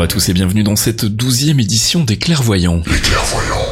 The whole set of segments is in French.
Bonjour à tous et bienvenue dans cette 12e édition des Clairvoyants. Les Clairvoyants.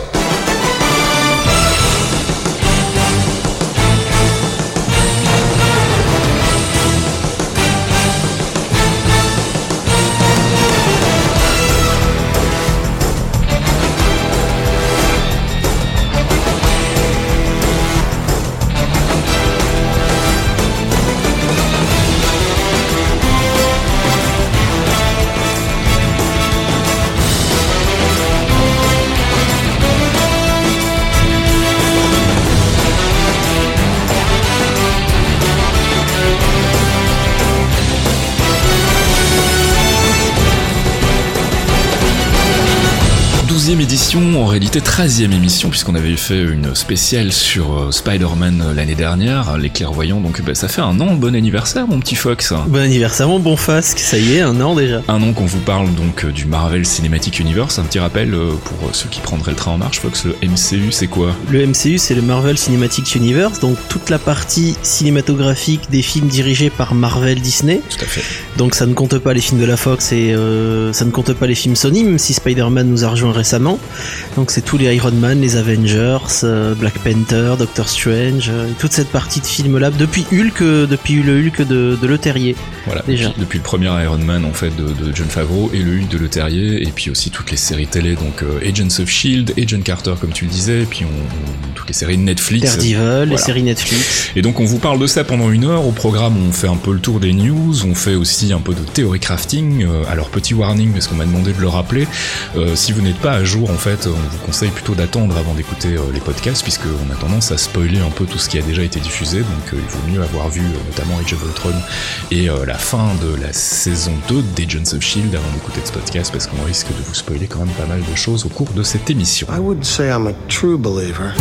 En réalité 13e émission, puisqu'on avait fait une spéciale sur Spider-Man l'année dernière, les Clairvoyants, donc bah, ça fait un an. Bon anniversaire mon petit Fox. Bon anniversaire mon bon Fasque, ça y est, un an déjà. Un an qu'on vous parle donc du Marvel Cinematic Universe. Un petit rappel pour ceux qui prendraient le train en marche, Fox, le MCU c'est quoi ? Le MCU c'est le Marvel Cinematic Universe, donc toute la partie cinématographique des films dirigés par Marvel Disney. Tout à fait. Donc ça ne compte pas les films de la Fox et ça ne compte pas les films Sony, même si Spider-Man nous a rejoint récemment. Donc c'est tous les Iron Man, les Avengers, Black Panther, Doctor Strange, toute cette partie de films là depuis le Hulk de Leterrier. Voilà, déjà. Depuis le premier Iron Man en fait de John Favreau et le Hulk de Leterrier, et puis aussi toutes les séries télé, donc Agents of S.H.I.E.L.D, Agent Carter comme tu le disais, et puis on toutes les séries Netflix. Daredevil, voilà. Les séries Netflix. Et donc on vous parle de ça pendant une heure. Au programme on fait un peu le tour des news, on fait aussi un peu de théorie crafting. Alors petit warning parce qu'on m'a demandé de le rappeler, si vous n'êtes pas à jour en fait, on vous conseille plutôt d'attendre avant d'écouter les podcasts, puisqu'on a tendance à spoiler un peu tout ce qui a déjà été diffusé, donc il vaut mieux avoir vu notamment Age of Ultron et la fin de la saison 2 d'Agents of S.H.I.E.L.D avant d'écouter ce podcast, parce qu'on risque de vous spoiler quand même pas mal de choses au cours de cette émission. I would say I'm a true believer.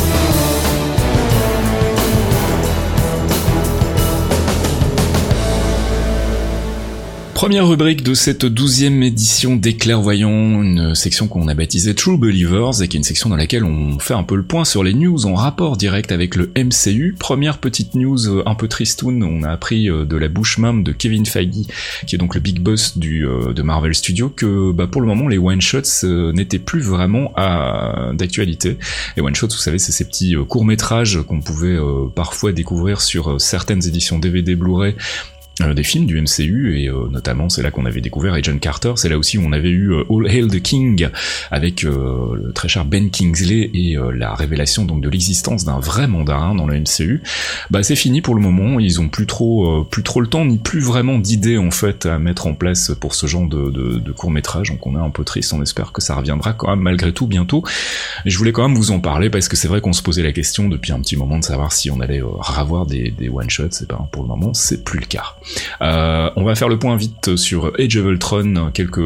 Première rubrique de cette 12e édition des Clairvoyants, une section qu'on a baptisée True Believers et qui est une section dans laquelle on fait un peu le point sur les news en rapport direct avec le MCU. Première petite news un peu tristoun, on a appris de la bouche même de Kevin Feige, qui est donc le big boss de Marvel Studios, que bah, pour le moment les one-shots n'étaient plus vraiment d'actualité. Les one-shots, vous savez, c'est ces petits courts-métrages qu'on pouvait parfois découvrir sur certaines éditions DVD Blu-ray des films du MCU, et notamment c'est là qu'on avait découvert Agent Carter, c'est là aussi où on avait eu All Hail the King avec le très cher Ben Kingsley et la révélation donc de l'existence d'un vrai mandarin dans le MCU. Bah c'est fini pour le moment, ils ont plus trop le temps ni plus vraiment d'idées en fait à mettre en place pour ce genre de court-métrage, donc on est un peu triste, on espère que ça reviendra quand même malgré tout bientôt. Et je voulais quand même vous en parler parce que c'est vrai qu'on se posait la question depuis un petit moment de savoir si on allait revoir des one-shots, c'est pas, pour le moment c'est plus le cas. On va faire le point vite sur Age of Ultron, quelques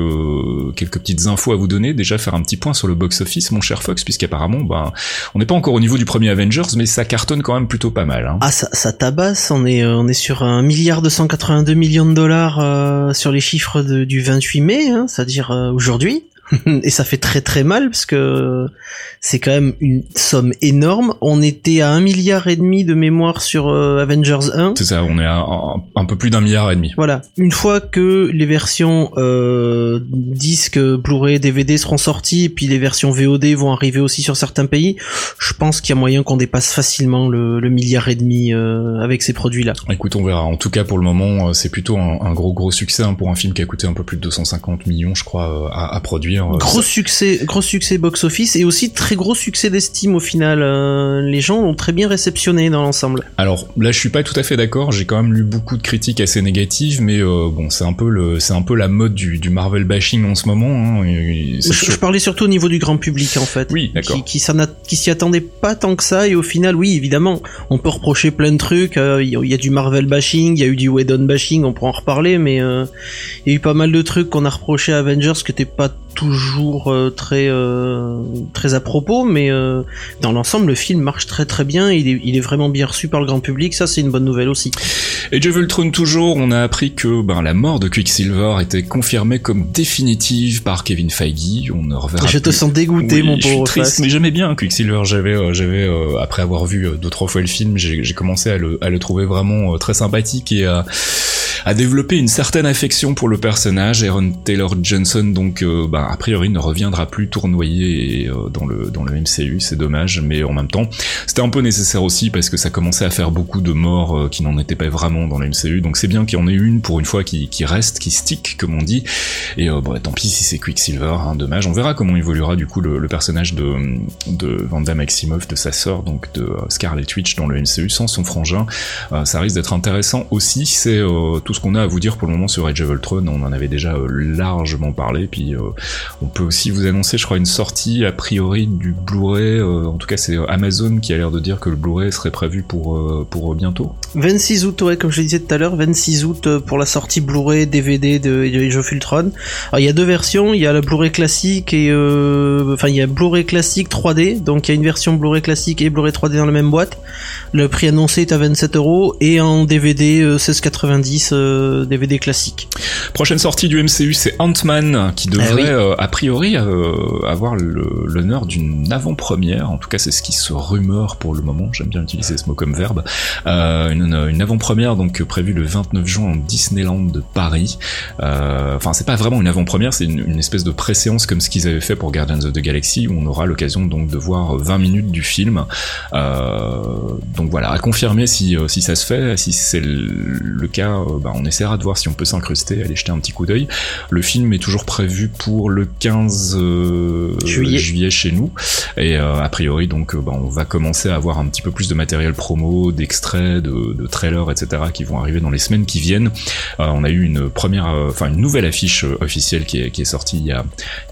petites infos à vous donner. Déjà faire un petit point sur le box-office, mon cher Fox, puisqu'apparemment ben, on n'est pas encore au niveau du premier Avengers, mais ça cartonne quand même plutôt pas mal hein. Ah ça tabasse, on est sur 1 282 millions de dollars sur les chiffres du 28 mai, hein, c'est-à-dire aujourd'hui. Et ça fait très très mal parce que c'est quand même une somme énorme. On était à 1,5 milliard de mémoire sur Avengers 1. C'est ça, on est à un peu plus d'1,5 milliard. Voilà. Une fois que les versions disques, Blu-ray, DVD seront sorties, et puis les versions VOD vont arriver aussi sur certains pays, je pense qu'il y a moyen qu'on dépasse facilement le 1,5 milliard avec ces produits-là. Écoute, on verra. En tout cas, pour le moment, c'est plutôt un gros succès hein, pour un film qui a coûté un peu plus de 250 millions, je crois, à produire. Gros succès box-office et aussi très gros succès d'estime au final. Les gens l'ont très bien réceptionné dans l'ensemble. Alors là, je suis pas tout à fait d'accord. J'ai quand même lu beaucoup de critiques assez négatives, mais bon, c'est un peu la mode du Marvel bashing en ce moment. Hein, je parlais surtout au niveau du grand public en fait, oui, d'accord. Qui s'y attendait pas tant que ça et au final, oui, évidemment, on peut reprocher plein de trucs. Il y a du Marvel bashing, il y a eu du Whedon bashing, on pourra en reparler, mais il y a eu pas mal de trucs qu'on a reproché à Avengers qui n'étaient pas toujours très à propos, mais dans l'ensemble le film marche très très bien, il est vraiment bien reçu par le grand public, ça c'est une bonne nouvelle aussi. Et Age of Ultron toujours, on a appris que la mort de Quicksilver était confirmée comme définitive par Kevin Feige, on ne reverra plus. Je te sens dégoûté, oui, mon pauvre. Je suis triste, mais j'aimais bien Quicksilver, j'avais après avoir vu 2-3 fois le film, j'ai commencé à le trouver vraiment très sympathique et a développé une certaine affection pour le personnage. Aaron Taylor Johnson, donc, a priori, ne reviendra plus tournoyer dans le MCU, c'est dommage, mais en même temps, c'était un peu nécessaire aussi parce que ça commençait à faire beaucoup de morts qui n'en étaient pas vraiment dans le MCU, donc c'est bien qu'il y en ait une pour une fois qui reste, qui stick, comme on dit, et tant pis si c'est Quicksilver, hein, dommage. On verra comment évoluera du coup le personnage de Vanda Maximoff, de sa sœur, donc de Scarlet Witch dans le MCU, sans son frangin, ça risque d'être intéressant aussi. C'est tout ce qu'on a à vous dire pour le moment sur Age of Ultron, on en avait déjà largement parlé, puis on peut aussi vous annoncer, je crois, une sortie a priori du Blu-ray, en tout cas c'est Amazon qui a l'air de dire que le Blu-ray serait prévu pour bientôt. 26 août, ouais, comme je le disais tout à l'heure, 26 août pour la sortie Blu-ray, DVD de Age of Ultron. Alors il y a deux versions, il y a la Blu-ray classique et il y a Blu-ray classique 3D, donc il y a une version Blu-ray classique et Blu-ray 3D dans la même boîte. Le prix annoncé est à 27€ et en DVD 16,90 DVD classique. Prochaine sortie du MCU, c'est Ant-Man qui devrait a priori avoir l'honneur d'une avant-première, en tout cas c'est ce qui se rumeur pour le moment, j'aime bien utiliser ce mot comme verbe, une avant-première donc prévue le 29 juin en Disneyland de Paris. Enfin c'est pas vraiment une avant-première, c'est une espèce de préséance comme ce qu'ils avaient fait pour Guardians of the Galaxy, où on aura l'occasion donc de voir 20 minutes du film, donc voilà, à confirmer si ça se fait. Si c'est le cas, on essaiera de voir si on peut s'incruster, aller jeter un petit coup d'œil. Le film est toujours prévu pour le 15 juillet chez nous, et a priori donc on va commencer à avoir un petit peu plus de matériel promo, d'extraits, de trailers, etc. qui vont arriver dans les semaines qui viennent. On a eu une nouvelle affiche officielle qui est sortie il y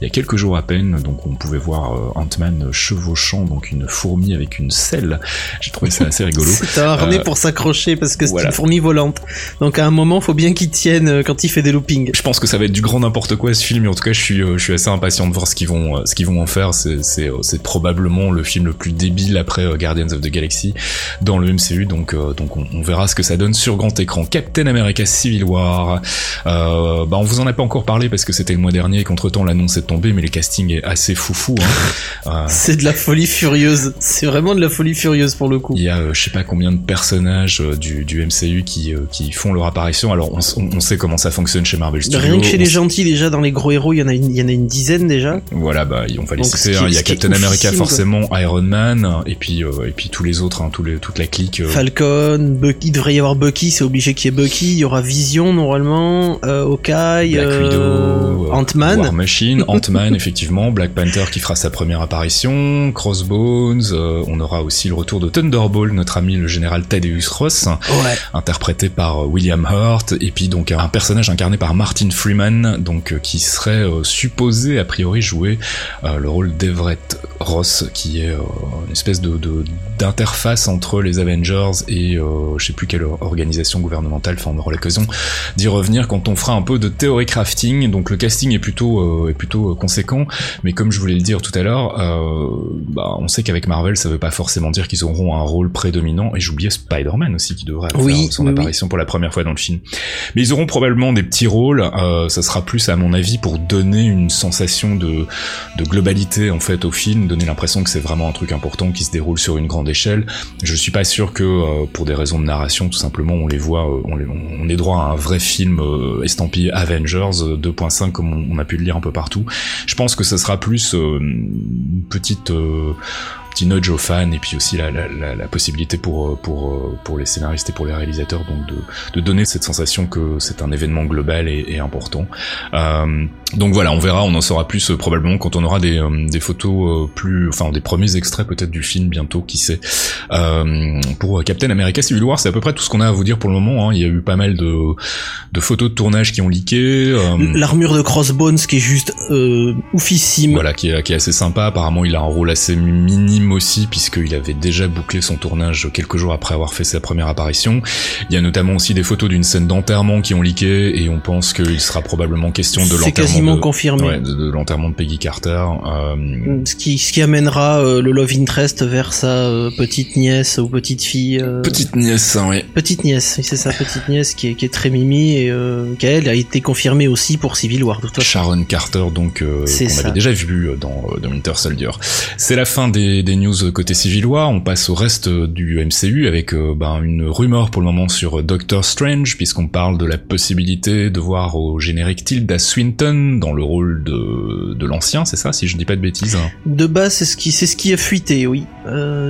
a quelques jours à peine, donc on pouvait voir Ant-Man chevauchant donc une fourmi avec une selle. J'ai trouvé ça assez rigolo. C'est un harnais pour s'accrocher parce que c'est voilà. Une fourmi volante. Donc à un moment, faut bien qu'il tienne quand il fait des loopings. Je pense que ça va être du grand n'importe quoi ce film, et en tout cas je suis assez impatient de voir ce qu'ils vont en faire. C'est probablement le film le plus débile après Guardians of the Galaxy dans le MCU, donc on verra ce que ça donne sur grand écran. Captain America Civil War, on vous en a pas encore parlé parce que c'était le mois dernier et qu'entre temps l'annonce est tombée, mais le casting est assez foufou, hein. C'est de la folie furieuse, c'est vraiment de la folie furieuse pour le coup. Il y a je sais pas combien de personnages du MCU qui font leur apparition. Alors on sait comment ça fonctionne chez Marvel Studios. Rien que chez les gentils, déjà dans les gros héros il y en a une dizaine déjà, voilà, on va les citer, hein. Il y a Captain America forcément, Iron Man, et puis tous les autres, hein, toute la clique. Falcon, Bucky, il devrait y avoir Bucky, c'est obligé qu'il y ait Bucky, il y aura Vision normalement, Hawkeye, Black Widow, Ant-Man, War Machine, Ant-Man effectivement, Black Panther qui fera sa première apparition, Crossbones, on aura aussi le retour de Thunderbolt, notre ami le général Thaddeus Ross, ouais. Interprété par William Hurt, et puis donc un personnage incarné par Martin Freeman, donc qui serait supposé a priori jouer le rôle d'Everett Ross, qui est une espèce d'interface entre les Avengers et je sais plus quelle organisation gouvernementale, enfin on aura l'occasion d'y revenir quand on fera un peu de théorie crafting. Donc le casting est plutôt conséquent, mais comme je voulais le dire tout à l'heure, on sait qu'avec Marvel ça veut pas forcément dire qu'ils auront un rôle prédominant, et j'oubliais Spider-Man aussi qui devrait faire son apparition pour la première fois dans le film, mais ils auront probablement des petits rôles. Ça sera plus à mon avis pour donner une sensation de globalité en fait au film, donner l'impression que c'est vraiment un truc important qui se déroule sur une grande échelle. Je suis pas sûr que pour des raisons de narration tout simplement on les voit, on est droit à un vrai film estampillé Avengers 2.5 comme on a pu le lire un peu partout. Je pense que ça sera plus une petite petit nudge aux fans, et puis aussi la possibilité pour les scénaristes et pour les réalisateurs donc de donner cette sensation que c'est un événement global et important. Donc voilà, on verra, on en saura plus probablement quand on aura des photos des premiers extraits peut-être du film bientôt, qui sait. Pour Captain America Civil War, c'est à peu près tout ce qu'on a à vous dire pour le moment, hein. Il y a eu pas mal de photos de tournage qui ont leaké. L'armure de Crossbones qui est juste oufissime. Voilà, qui est assez sympa. Apparemment, il a un rôle assez minime aussi, puisqu'il avait déjà bouclé son tournage quelques jours après avoir fait sa première apparition. Il y a notamment aussi des photos d'une scène d'enterrement qui ont leaké, et on pense qu'il sera probablement question de l'enterrement quasiment confirmé. Ouais, de l'enterrement de Peggy Carter. Ce qui amènera le love interest vers sa petite nièce ou petite fille. Petite nièce, oui. Petite nièce, c'est sa petite nièce qui est très mimi et qu'elle a été confirmée aussi pour Civil War. Sharon Carter, donc, qu'on avait déjà vu dans Winter Soldier. C'est la fin des news côté Civil War. On passe au reste du MCU avec une rumeur pour le moment sur Doctor Strange, puisqu'on parle de la possibilité de voir au générique Tilda Swinton dans le rôle de l'ancien, c'est ça, si je ne dis pas de bêtises. De base, c'est ce qui a fuité, oui.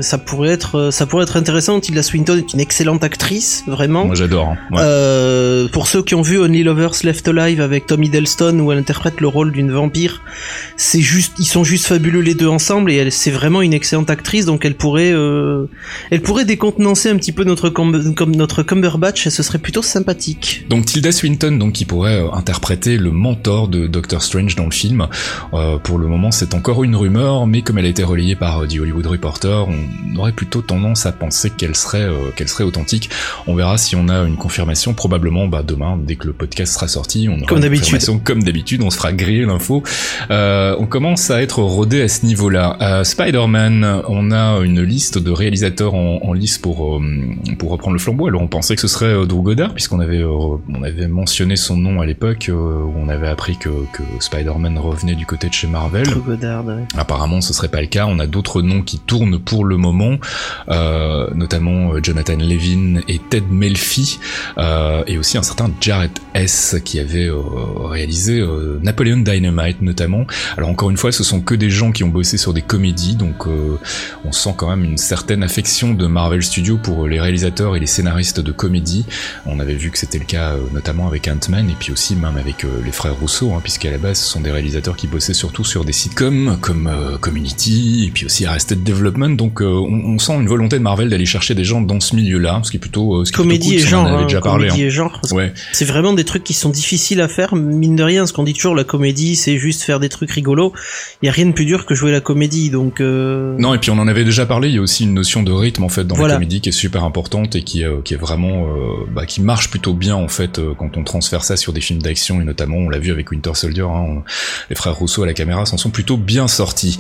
Ça pourrait être intéressant. Tilda Swinton est une excellente actrice, vraiment. Moi, j'adore. Hein. Ouais. Pour ceux qui ont vu Only Lovers Left Alive avec Tom Hiddleston, où elle interprète le rôle d'une vampire, ils sont juste fabuleux les deux ensemble, et c'est vraiment une excellente actrice, donc elle pourrait décontenancer un petit peu notre Cumberbatch, et ce serait plutôt sympathique. Donc Tilda Swinton, qui pourrait interpréter le mentor de Doctor Strange dans le film. Pour le moment, c'est encore une rumeur, mais comme elle a été relayée par The Hollywood Reporter, on aurait plutôt tendance à penser qu'elle serait authentique. On verra si on a une confirmation, probablement demain, dès que le podcast sera sorti, on aura confirmation comme d'habitude, on se fera griller l'info. On commence à être rodé à ce niveau-là. Spider-Man, on a une liste de réalisateurs en lice pour reprendre le flambeau. Alors on pensait que ce serait Drew Goddard, puisqu'on avait mentionné son nom à l'époque où on avait appris que Spider-Man revenait du côté de chez Marvel. Drew Goddard, ouais. Apparemment ce serait pas le cas, on a d'autres noms qui tournent pour le moment, notamment Jonathan Levin et Ted Melfi, et aussi un certain Jared Hess qui avait réalisé Napoleon Dynamite notamment. Alors encore une fois, ce sont que des gens qui ont bossé sur des comédies, donc on sent quand même une certaine affection de Marvel Studios pour les réalisateurs et les scénaristes de comédie. On avait vu que c'était le cas notamment avec Ant-Man, et puis aussi même avec les frères Rousseau, puisqu'à la base ce sont des réalisateurs qui bossaient surtout sur des sitcoms comme Community et puis aussi Arrested Development, donc on sent une volonté de Marvel d'aller chercher des gens dans ce milieu-là, ce qui est plutôt comédie et genre. Ouais. C'est vraiment des trucs qui sont difficiles à faire, mine de rien, ce qu'on dit toujours, la comédie c'est juste faire des trucs rigolos, il n'y a rien de plus dur que jouer la comédie, donc non, et puis on en avait déjà parlé, il y a aussi une notion de rythme en fait dans la comédie qui est super importante et qui est vraiment qui marche plutôt bien en fait quand on transfère ça sur des films d'action, et notamment on l'a vu avec Winter Soldier, les frères Rousseau à la caméra s'en sont plutôt bien sortis.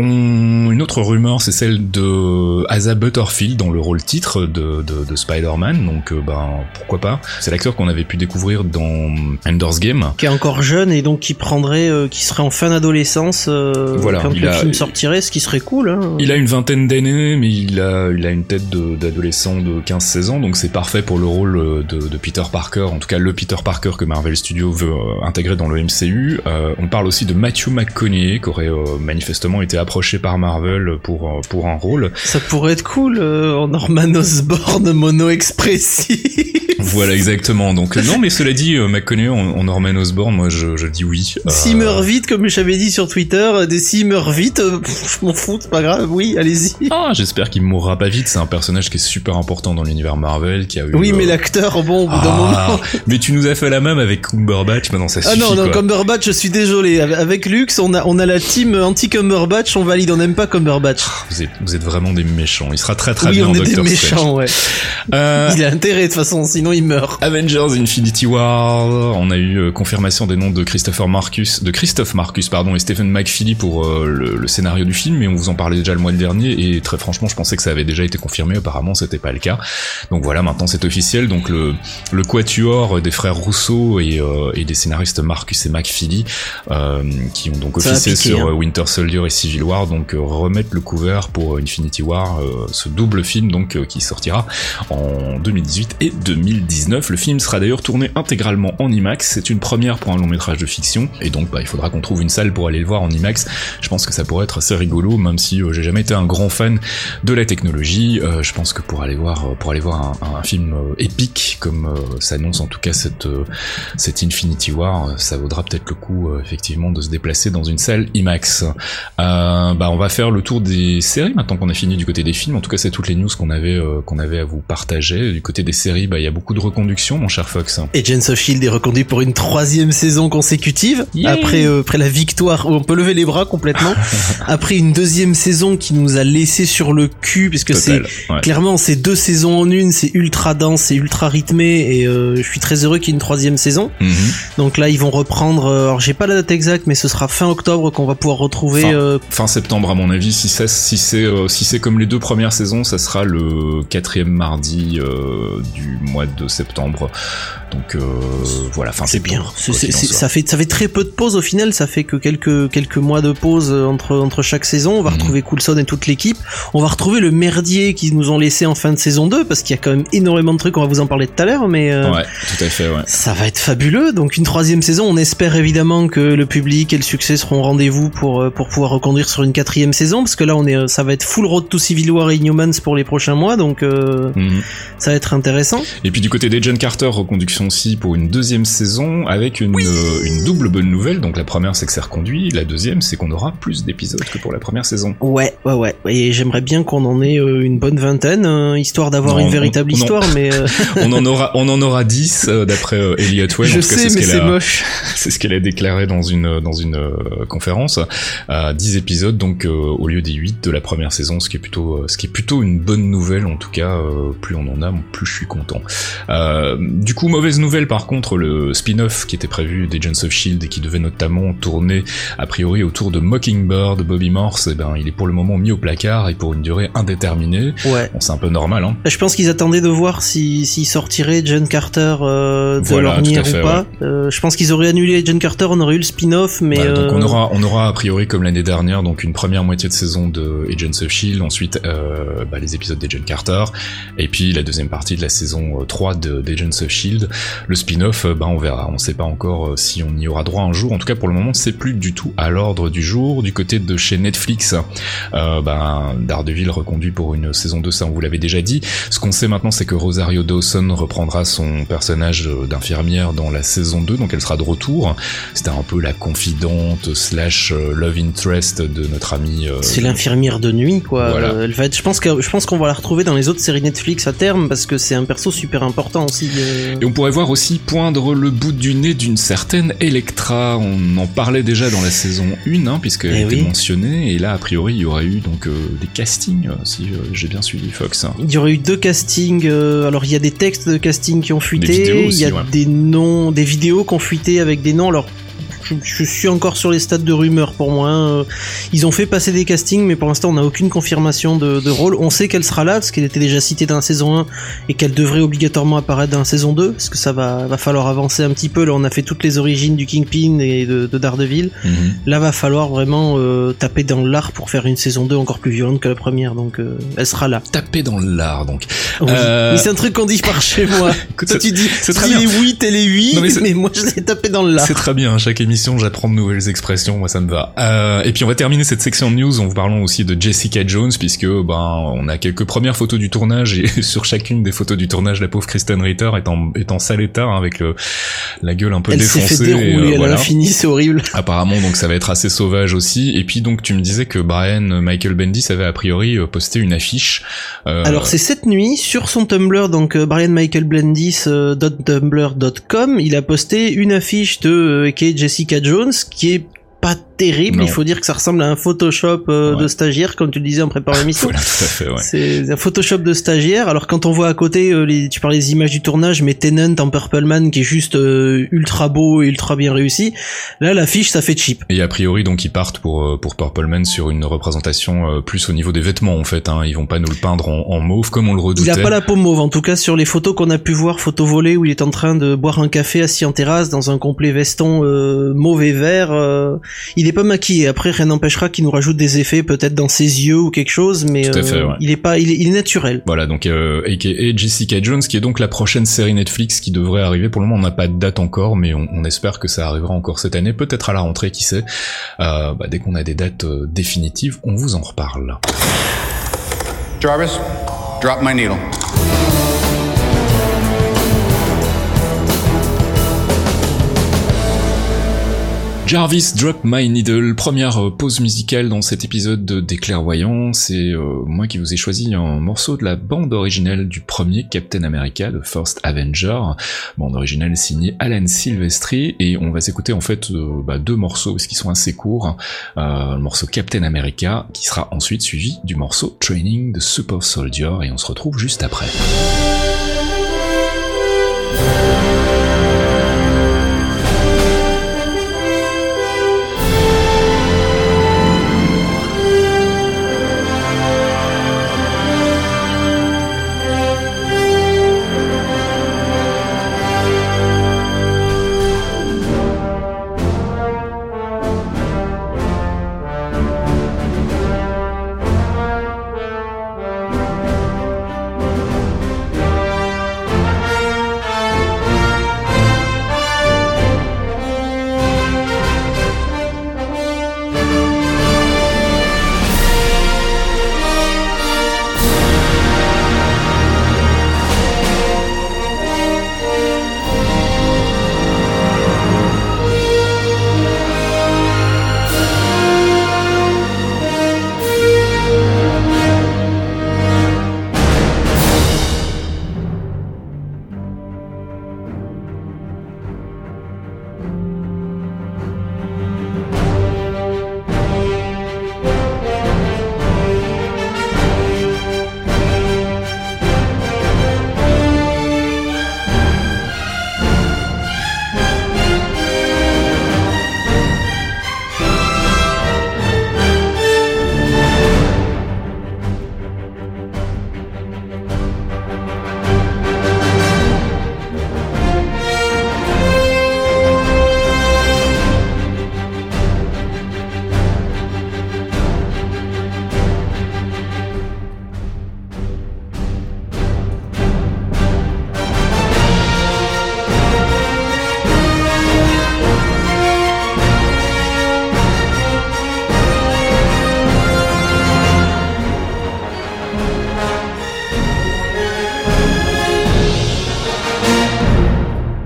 Une autre rumeur, c'est celle de Asa Butterfield dans le rôle titre de Spider-Man, donc pourquoi pas, c'est l'acteur qu'on avait pu découvrir dans Ender's Game, qui est encore jeune et donc qui serait en fin d'adolescence quand le film sortirait, ce qui serait cool, hein. Il a une vingtaine d'années, mais il a une tête d'adolescent de 15-16 ans, donc c'est parfait pour le rôle de Peter Parker, en tout cas le Peter Parker que Marvel Studios veut intégrer dans le MCU. On parle aussi de Matthew McConaughey, qui aurait manifestement été approché par Marvel pour un rôle. Ça pourrait être cool, en Norman Osborn mono-expressif. Voilà, exactement. Donc non, mais cela dit, McConaughey en Norman Osborn, moi je dis oui. S'il meurt vite, comme j'avais dit sur Twitter, s'il meurt vite, je m'en fous, c'est pas grave, oui, allez-y. Ah, j'espère qu'il mourra pas vite, c'est un personnage qui est super important dans l'univers Marvel, qui a eu... Oui, mais l'acteur, bon, au bout d'un moment... Mais tu nous as fait la même avec Cumberbatch, maintenant ça suffit. Ah non, Cumberbatch, je suis désolé. Avec Lux, on a la team anti-Cumberbatch, on valide, on n'aime pas Cumberbatch. Vous êtes vraiment des méchants, il sera très très bien en Doctor Strange. Oui, on est des méchants, ouais. Il a intérêt, de toute façon, sinon il meurt. Avengers Infinity War, on a eu confirmation des noms de Christophe Markus, et Stephen McFeely pour le scénario du film, et on vous en parlait déjà le mois dernier, et très franchement je pensais que ça avait déjà été confirmé, apparemment c'était pas le cas, donc voilà, maintenant c'est officiel. Donc le quatuor des frères Rousseau et des scénaristes Markus et McFeely qui ont donc officié sur Winter Soldier et Civil War, donc remettre le couvert pour Infinity War, ce double film donc qui sortira en 2018 et 2019. Le film sera d'ailleurs tourné intégralement en IMAX, c'est une première pour un long métrage de fiction, et donc il faudra qu'on trouve une salle pour aller le voir en IMAX. Je pense que ça pourrait être assez rigolo, même si j'ai jamais été un grand fan de la technologie. Je pense que pour aller voir un film épique comme s'annonce en tout cas cette Infinity War, ça vaudra peut-être le coup effectivement de se déplacer dans une salle IMAX. On va va faire le tour des séries maintenant qu'on a fini du côté des films. En tout cas, c'est toutes les news qu'on avait à vous partager. Du côté des séries, il y a beaucoup de reconductions, mon cher Fox. Agents of S.H.I.E.L.D est reconduit pour une 3e saison consécutive. Yeah. Après la victoire, on peut lever les bras complètement. Après une 2e saison qui nous a laissé sur le cul, puisque clairement c'est 2 saisons en une, c'est ultra dense, c'est ultra rythmé, et je suis très heureux qu'il y ait une 3e saison. Mm-hmm. Donc là, ils vont reprendre. Alors, j'ai pas la date exacte, mais ce sera fin octobre qu'on va pouvoir retrouver. Fin septembre à mon avis, si c'est comme les 2 premières saisons, ça sera le 4e mardi du mois de septembre. Donc voilà, fin septembre. C'est bien. Ça fait très peu de pause au final. Ça fait que quelques mois de pause entre chaque saison. On va retrouver Coulson et toute l'équipe. On va retrouver le merdier qu'ils nous ont laissé en fin de saison 2, parce qu'il y a quand même énormément de trucs. On va vous en parler tout à l'heure, mais ouais, tout à fait. Ouais. Ça va être fabuleux. Donc une 3e saison. On espère évidemment que le public et le succès seront au rendez-vous pour pouvoir reconduire sur une 4e saison, parce que là ça va être full road to Civil War et Inhumans pour les prochains mois, donc ça va être intéressant. Et puis du côté d'Agent Carter, reconduction aussi pour une 2e saison avec une double bonne nouvelle. Donc la première, c'est que c'est reconduit, la 2e, c'est qu'on aura plus d'épisodes que pour la première saison. Ouais, et j'aimerais bien qu'on en ait une bonne 20, histoire d'avoir une véritable histoire, mais on en aura 10 d'après Elliot Wayne. Je en tout cas, sais, mais c'est moche. C'est ce qu'elle a déclaré dans une conférence. 10 épisodes, donc au lieu des 8 de la première saison, ce qui est plutôt une bonne nouvelle. En tout cas, plus on en a, plus je suis content. Du coup, mauvaise nouvelle par contre, le spin-off qui était prévu d'Agents of S.H.I.E.L.D et qui devait notamment tourner a priori autour de Mockingbird, Bobby Morse, il est pour le moment mis au placard et pour une durée indéterminée. Ouais. Bon, c'est un peu normal, hein. Je pense qu'ils attendaient de voir s'ils sortiraient John Carter de l'ornière ou pas. Ouais. Je pense qu'ils auraient annulé John Carter, on aurait eu le spin-off, mais donc on aura a priori comme l'année dernière, donc une première moitié de saison de Agents of S.H.I.E.L.D, ensuite les épisodes d'Agent Carter, et puis la 2e partie de la saison 3 d'Agents of S.H.I.E.L.D. Le spin-off, on verra, on sait pas encore si on y aura droit un jour. En tout cas, pour le moment, c'est plus du tout à l'ordre du jour. Du côté de chez Netflix, Daredevil reconduit pour une saison 2, ça on vous l'avait déjà dit. Ce qu'on sait maintenant, c'est que Rosario Dawson reprendra son personnage d'infirmière dans la saison 2, donc elle sera de retour. C'était un peu la confidente / love interest de notre amie. C'est l'infirmière de nuit, quoi. Voilà. Elle va être. Je pense qu'on va la retrouver dans les autres séries Netflix à terme, parce que c'est un perso super important aussi. Et on pourrait voir aussi poindre le bout du nez d'une certaine Electra. On en parlait déjà dans la saison 1, puisqu'elle était mentionnée, et là a priori il y aurait eu donc des castings, si j'ai bien suivi Fox. Il y aurait eu 2 castings, alors il y a des textes de casting qui ont fuité, il y a des noms, des vidéos qui ont fuité avec des noms, alors je suis encore sur les stades de rumeurs pour moi. Ils ont fait passer des castings, mais pour l'instant on n'a aucune confirmation de rôle. On sait qu'elle sera là, parce qu'elle était déjà citée dans la saison 1 et qu'elle devrait obligatoirement apparaître dans la saison 2, parce que ça va falloir avancer un petit peu. Là on a fait toutes les origines du Kingpin et de Daredevil. Là va falloir vraiment taper dans l'art pour faire une saison 2 encore plus violente que la première, donc elle sera là. Taper dans l'art, donc. Oui. Mais c'est un truc qu'on dit par chez moi. Écoute, toi, tu dis les oui, t'es les oui, mais moi je les ai tapés dans l'art. C'est très bien, chaque émission j'apprends de nouvelles expressions, moi ça me va. Et puis on va terminer cette section de news en vous parlant aussi de Jessica Jones, puisque on a quelques premières photos du tournage, et sur chacune des photos du tournage, la pauvre Kristen Ritter est en sale état, avec la gueule un peu défoncée. Elle s'est fait dérouler, à l'infini, c'est horrible. Apparemment, donc ça va être assez sauvage aussi. Et puis donc tu me disais que Brian Michael Bendis avait a priori posté une affiche. Alors c'est cette nuit sur son Tumblr, donc brianmichaelbendis.tumblr.com, il a posté une affiche de Jessica Jones, qui est pas terrible, il faut dire que ça ressemble à un Photoshop de stagiaire, comme tu le disais en préparant l'émission. Voilà, tout à fait, ouais. C'est un Photoshop de stagiaire. Alors quand on voit à côté, tu parles des images du tournage, mais Tennant en Purple Man qui est juste ultra beau et ultra bien réussi, là l'affiche ça fait cheap. Et a priori donc ils partent pour Purple Man sur une représentation plus au niveau des vêtements en fait, Ils vont pas nous le peindre en mauve comme on le redoutait. Il a pas la peau mauve, en tout cas sur les photos qu'on a pu voir, photos volées où il est en train de boire un café assis en terrasse dans un complet veston mauve et vert. Il est pas maquillé. Après, rien n'empêchera qu'il nous rajoute des effets, peut-être dans ses yeux ou quelque chose, mais il est naturel. Voilà, donc aka Jessica Jones, qui est donc la prochaine série Netflix qui devrait arriver. Pour le moment, on n'a pas de date encore, mais on espère que ça arrivera encore cette année, peut-être à la rentrée, qui sait. Dès qu'on a des dates définitives, on vous en reparle. Jarvis, drop my needle. Jarvis Drop My Needle, première pause musicale dans cet épisode des Clairvoyants. C'est moi qui vous ai choisi un morceau de la bande originale du premier Captain America, The First Avenger, bande originale signée Alan Silvestri, et on va s'écouter en fait deux morceaux parce qu'ils sont assez courts, le morceau Captain America qui sera ensuite suivi du morceau Training the Super Soldier, et on se retrouve juste après.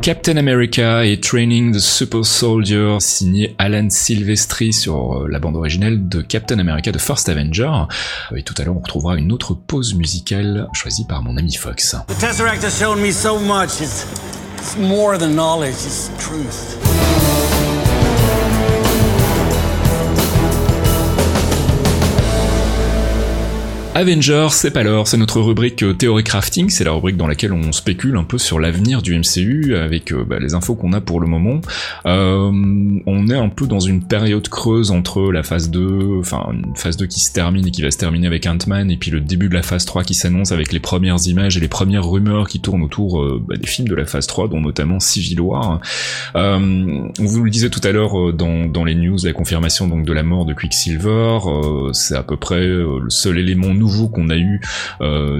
Captain America et Training the Super Soldier, signé Alan Silvestri sur la bande originale de Captain America de First Avenger. Et tout à l'heure, on retrouvera une autre pause musicale choisie par mon ami Fox. The Tesseract has shown me so much. It's more than knowledge, it's truth. Avengers, c'est pas l'heure, c'est notre rubrique Theory Crafting, c'est la rubrique dans laquelle on spécule un peu sur l'avenir du MCU avec les infos qu'on a pour le moment. On est un peu dans une période creuse entre la phase 2, enfin une phase 2 qui se termine et qui va se terminer avec Ant-Man, et puis le début de la phase 3 qui s'annonce avec les premières images et les premières rumeurs qui tournent autour des films de la phase 3, dont notamment Civil War. On vous le disait tout à l'heure dans les news, la confirmation donc de la mort de Quicksilver, c'est à peu près le seul élément nouveau qu'on a eu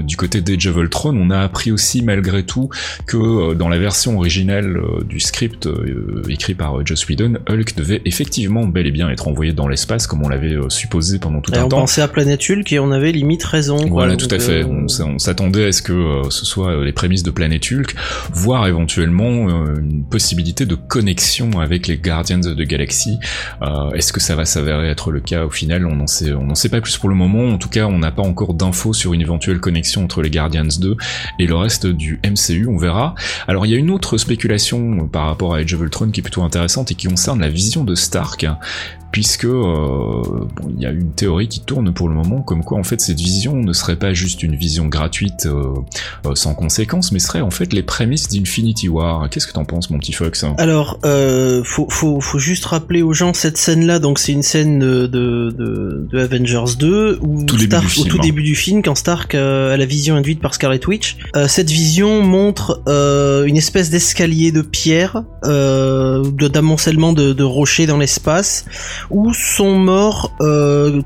du côté d'Age of Ultron. On a appris aussi malgré tout que dans la version originale du script écrit par Joss Whedon, Hulk devait effectivement bel et bien être envoyé dans l'espace comme on l'avait supposé pendant tout un temps. On pensait à Planète Hulk et on avait limite raison. Voilà, tout à fait. On s'attendait à ce que ce soit les prémices de Planète Hulk, voire éventuellement une possibilité de connexion avec les Guardians of the Galaxy. Est-ce que ça va s'avérer être le cas au final? On n'en sait pas plus pour le moment. En tout cas, on n'a pas encore d'infos sur une éventuelle connexion entre les Guardians 2 et le reste du MCU, on verra. Alors il y a une autre spéculation par rapport à Age of Ultron qui est plutôt intéressante et qui concerne la vision de Stark, puisque y a une théorie qui tourne pour le moment comme quoi en fait cette vision ne serait pas juste une vision gratuite sans conséquence, mais serait en fait les prémices d'Infinity War. Qu'est-ce que t'en penses, mon petit Fox? Alors faut juste rappeler aux gens cette scène là, donc c'est une scène de Avengers 2 où au tout début du film, quand Stark a la vision induite par Scarlet Witch, cette vision montre une espèce d'escalier de pierre, d'amoncellement de rochers dans l'espace où sont morts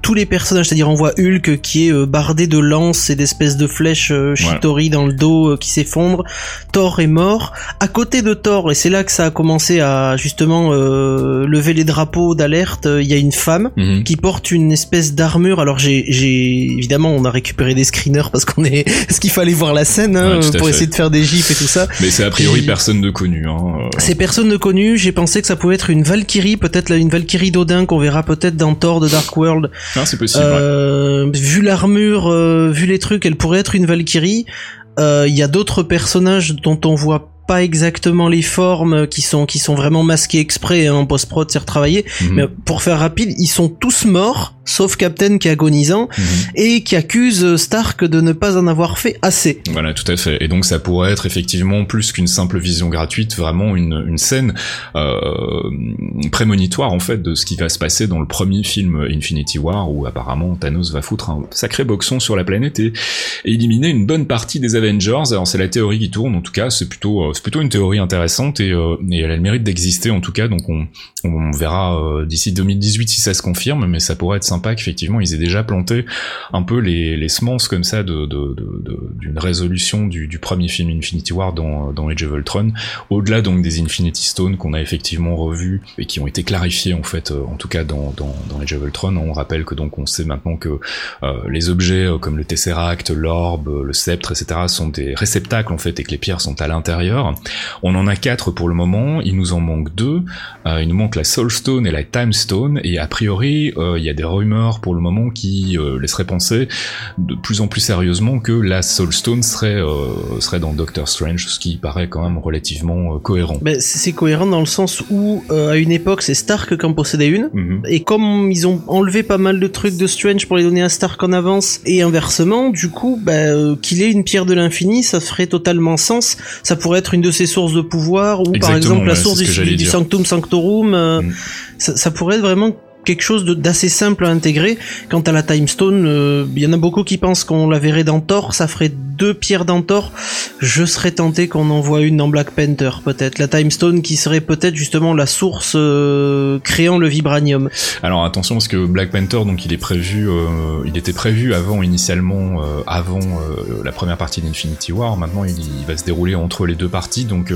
tous les personnages, c'est-à-dire on voit Hulk qui est bardé de lances et d'espèces de flèches Shitori dans le dos qui s'effondrent. Thor est mort. À côté de Thor, et c'est là que ça a commencé à justement lever les drapeaux d'alerte, il y a une femme qui porte une espèce d'armure. Alors j'ai évidemment on a récupéré des screeners parce qu'on est ce qu'il fallait voir la scène pour essayer de faire des gifs et tout ça. Mais c'est a priori personne de connu. C'est personne de connu. J'ai pensé que ça pouvait être une Valkyrie, peut-être une Valkyrie d'Odin qu'on verra peut-être dans Thor de Dark World. Ah, c'est possible. Vu l'armure, vu les trucs, elle pourrait être une Valkyrie. Il y a d'autres personnages dont on voit pas exactement les formes, qui sont vraiment masqués exprès, hein, en post-prod, c'est retravaillé. Mais pour faire rapide, ils sont tous morts, sauf Captain qui est agonisant, et qui accuse Stark de ne pas en avoir fait assez. Voilà, tout à fait. Et donc ça pourrait être effectivement plus qu'une simple vision gratuite, vraiment une scène prémonitoire en fait de ce qui va se passer dans le premier film Infinity War, où apparemment Thanos va foutre un sacré boxon sur la planète et éliminer une bonne partie des Avengers. Alors c'est la théorie qui tourne, en tout cas c'est plutôt une théorie intéressante et elle a le mérite d'exister en tout cas, donc on verra d'ici 2018 si ça se confirme, mais ça pourrait être sympa qu'effectivement ils aient déjà planté un peu les semences comme ça d'une résolution du premier film Infinity War dans Age of Ultron, au-delà donc des Infinity Stones qu'on a effectivement revus et qui ont été clarifiés en fait, en tout cas dans Age of Ultron. On rappelle que donc on sait maintenant que les objets comme le Tesseract, l'orbe, le sceptre, etc. sont des réceptacles en fait et que les pierres sont à l'intérieur. On en a 4 pour le moment, il nous en manque 2, il nous manque la Soul Stone et la Time Stone, et a priori il y a des rumeurs pour le moment qui laisserait penser de plus en plus sérieusement que la Soul Stone serait dans Doctor Strange, ce qui paraît quand même relativement cohérent. Ben, c'est cohérent dans le sens où à une époque c'est Stark qui en possédait une, et comme ils ont enlevé pas mal de trucs de Strange pour les donner à Stark en avance et inversement, du coup qu'il ait une pierre de l'infini, ça ferait totalement sens. Ça pourrait être une de ses sources de pouvoir, ou par exemple la source du Sanctum Sanctorum, ça pourrait être vraiment quelque chose d'assez simple à intégrer. Quant à la Time Stone, il y en a beaucoup qui pensent qu'on la verrait dans Thor, ça ferait 2 pierres dans Thor. Je serais tenté qu'on en voit une dans Black Panther, peut-être. La Time Stone qui serait peut-être justement la source créant le vibranium. Alors attention, parce que Black Panther, donc il était prévu avant initialement, la première partie d'Infinity War. Maintenant, il va se dérouler entre les deux parties, donc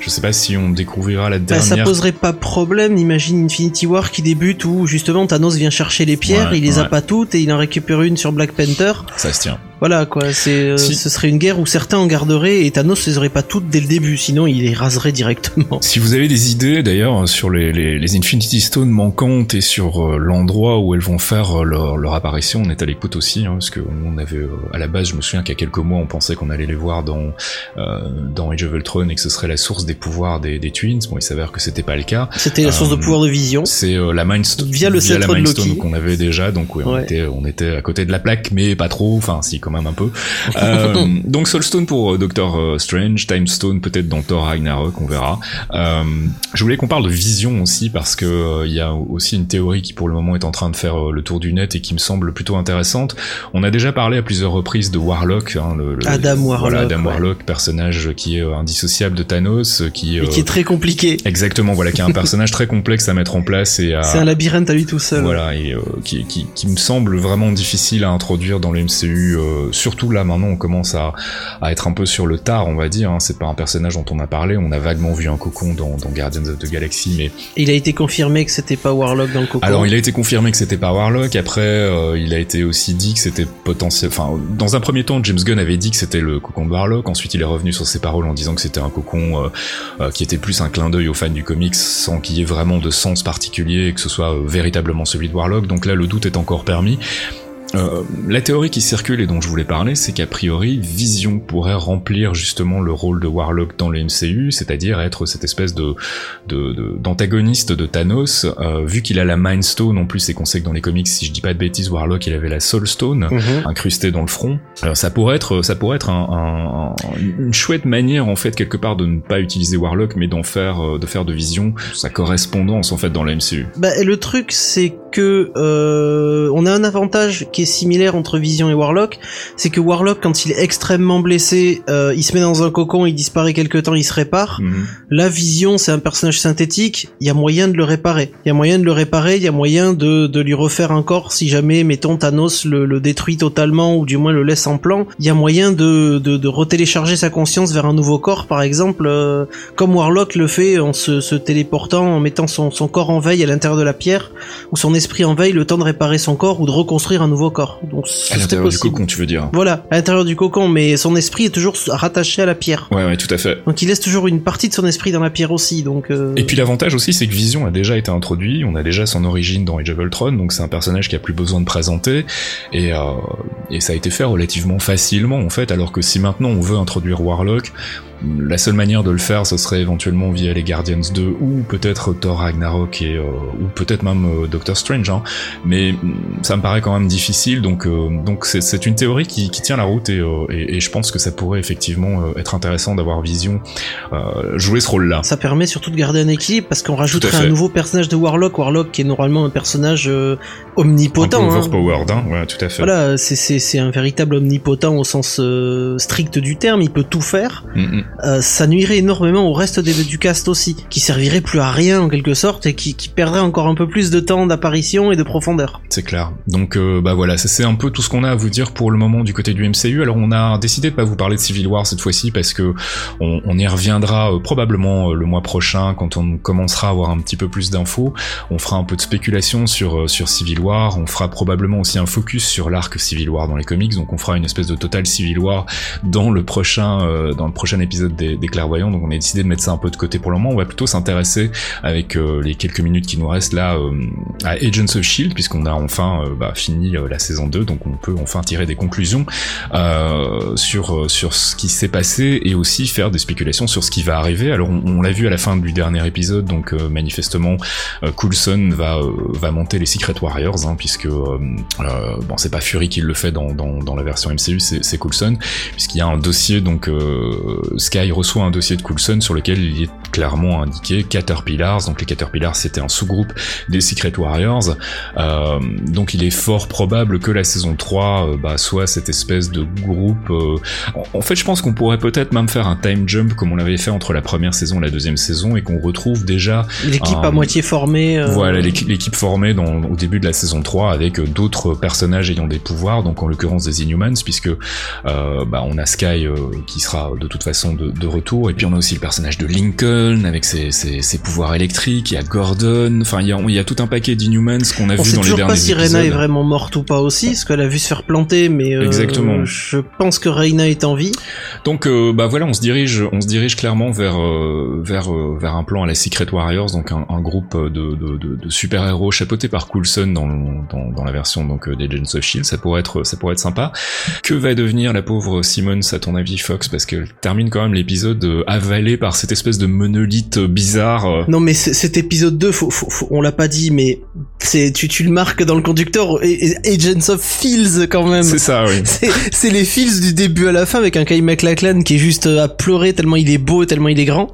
je sais pas si on découvrira la dernière. Ça poserait pas problème. Imagine Infinity War qui débute où justement Thanos vient chercher les pierres, il les a pas toutes et il en récupère une sur Black Panther. Ça se tient. Voilà quoi, ce serait une guerre où certains en garderaient et Thanos les aurait pas toutes dès le début, sinon il les raserait directement. Si vous avez des idées d'ailleurs sur les Infinity Stones manquantes et sur l'endroit où elles vont faire leur apparition, on est à l'écoute aussi, hein, parce que on avait à la base, je me souviens qu'à quelques mois on pensait qu'on allait les voir dans Age of Ultron et que ce serait la source des pouvoirs des Twins. Bon, il s'avère que c'était pas le cas. C'était la source de pouvoir de Vision. C'est la Mind Stone via le sceptre de Loki qu'on avait déjà, donc on était à côté de la plaque, mais pas trop, enfin si, quand même un peu. Donc Soulstone pour Doctor Strange, Time Stone peut-être dans Thor Ragnarok, on verra. Je voulais qu'on parle de Vision aussi, parce que il y a aussi une théorie qui pour le moment est en train de faire le tour du net et qui me semble plutôt intéressante. On a déjà parlé à plusieurs reprises de Warlock, hein, Adam Warlock, personnage qui est indissociable de Thanos, qui est très compliqué. Exactement, voilà, qui est un personnage très complexe à mettre en place et c'est un labyrinthe à lui tout seul. Voilà, et qui me semble vraiment difficile à introduire dans le MCU. Surtout là maintenant on commence à être un peu sur le tard, on va dire, hein. C'est pas un personnage dont on a parlé, on a vaguement vu un cocon dans Guardians of the Galaxy, mais il a été confirmé que c'était pas Warlock dans le cocon. Alors il a été confirmé que c'était pas Warlock, après il a été aussi dit que c'était potentiel, enfin dans un premier temps James Gunn avait dit que c'était le cocon de Warlock, ensuite il est revenu sur ses paroles en disant que c'était un cocon qui était plus un clin d'œil aux fans du comics sans qu'il y ait vraiment de sens particulier et que ce soit véritablement celui de Warlock, donc là le doute est encore permis. La théorie qui circule et dont je voulais parler, c'est qu'a priori Vision pourrait remplir justement le rôle de Warlock dans le MCU, c'est-à-dire être cette espèce d'antagoniste de Thanos, vu qu'il a la Mind Stone en plus, et qu'on sait que dans les comics, si je dis pas de bêtises, Warlock il avait la Soul Stone incrustée dans le front. Alors ça pourrait être une chouette manière en fait quelque part de ne pas utiliser Warlock, mais de faire de Vision sa correspondance en fait dans le MCU. Bah, le truc c'est que on a un avantage qui est similaire entre Vision et Warlock, c'est que Warlock, quand il est extrêmement blessé, il se met dans un cocon, il disparaît quelque temps, il se répare. Mmh. Là, Vision, c'est un personnage synthétique, il y a moyen de le réparer. Il y a moyen de lui refaire un corps si jamais, mettons, Thanos le détruit totalement ou du moins le laisse en plan. Il y a moyen de retélécharger sa conscience vers un nouveau corps, par exemple, comme Warlock le fait en se téléportant, en mettant son corps en veille à l'intérieur de la pierre, ou son esprit en veille, le temps de réparer son corps ou de reconstruire un nouveau corps. Donc, à l'intérieur du cocon, tu veux dire. Voilà, à l'intérieur du cocon, mais son esprit est toujours rattaché à la pierre. Ouais, tout à fait. Donc il laisse toujours une partie de son esprit dans la pierre aussi. Donc, Et puis l'avantage aussi, c'est que Vision a déjà été introduit, on a déjà son origine dans Age of Ultron, donc c'est un personnage qui a plus besoin de présenter, et ça a été fait relativement facilement en fait, alors que si maintenant on veut introduire Warlock, la seule manière de le faire, ce serait éventuellement via les Guardians 2 ou peut-être Thor Ragnarok et ou peut-être même Doctor Strange, hein. Mais ça me paraît quand même difficile, donc c'est une théorie qui tient la route et je pense que ça pourrait effectivement être intéressant d'avoir Vision jouer ce rôle-là. Ça permet surtout de garder un équilibre parce qu'on rajouterait un nouveau personnage de Warlock qui est normalement un personnage omnipotent. Un peu overpowered, hein. Ouais, tout à fait. Voilà, c'est un véritable omnipotent au sens strict du terme, il peut tout faire. Mm-hmm. Ça nuirait énormément au reste du cast aussi, qui servirait plus à rien en quelque sorte et qui perdrait encore un peu plus de temps d'apparition et de profondeur. C'est clair. Donc bah voilà, c'est un peu tout ce qu'on a à vous dire pour le moment du côté du MCU. Alors on a décidé de pas vous parler de Civil War cette fois-ci parce que on y reviendra probablement le mois prochain quand on commencera à avoir un petit peu plus d'infos. On fera un peu de spéculation sur Civil War, on fera probablement aussi un focus sur l'arc Civil War dans les comics, donc on fera une espèce de total Civil War dans le prochain épisode des clairvoyants, donc on a décidé de mettre ça un peu de côté pour le moment. On va plutôt s'intéresser avec les quelques minutes qui nous restent là à Agents of S.H.I.E.L.D, puisqu'on a enfin fini la saison 2, donc on peut enfin tirer des conclusions sur ce qui s'est passé et aussi faire des spéculations sur ce qui va arriver. Alors on l'a vu à la fin du dernier épisode, donc manifestement Coulson va monter les Secret Warriors, hein, puisque bon, c'est pas Fury qui le fait dans la version MCU, c'est Coulson, puisqu'il y a un dossier, donc Sky reçoit un dossier de Coulson sur lequel il est clairement indiqué Caterpillars, donc les Caterpillars c'était un sous-groupe des Secret Warriors, donc il est fort probable que la saison 3 soit cette espèce de groupe en fait je pense qu'on pourrait peut-être même faire un time jump comme on l'avait fait entre la première saison et la deuxième saison et qu'on retrouve déjà l'équipe à moitié formée voilà, l'équipe formée au début de la saison 3 avec d'autres personnages ayant des pouvoirs, donc en l'occurrence des Inhumans, puisque on a Sky qui sera de toute façon de retour, et puis on a aussi le personnage de Lincoln avec ses pouvoirs électriques, il y a Gordon, enfin il y a tout un paquet d'Inhumans qu'on a vu dans les derniers épisodes. On sait toujours pas si Reyna est vraiment morte ou pas aussi, parce qu'elle a vu se faire planter, mais exactement. Je pense que Reyna est en vie. Donc voilà, on se dirige clairement vers un plan à la Secret Warriors, donc un groupe de super-héros chapeauté par Coulson dans la version donc d'Agents of S.H.I.E.L.D. Ça pourrait être sympa. Que va devenir la pauvre Simmons à ton avis, Fox, parce qu'elle termine quand même l'épisode avalé par cette espèce de monolithe bizarre. Non mais cet épisode 2, faut, on l'a pas dit, mais c'est tu le marques dans le conducteur, et Agents of S.H.I.E.L.D quand même. C'est ça, oui. C'est les S.H.I.E.L.D du début à la fin avec un Kyle MacLachlan qui est juste à pleurer tellement il est beau, tellement il est grand.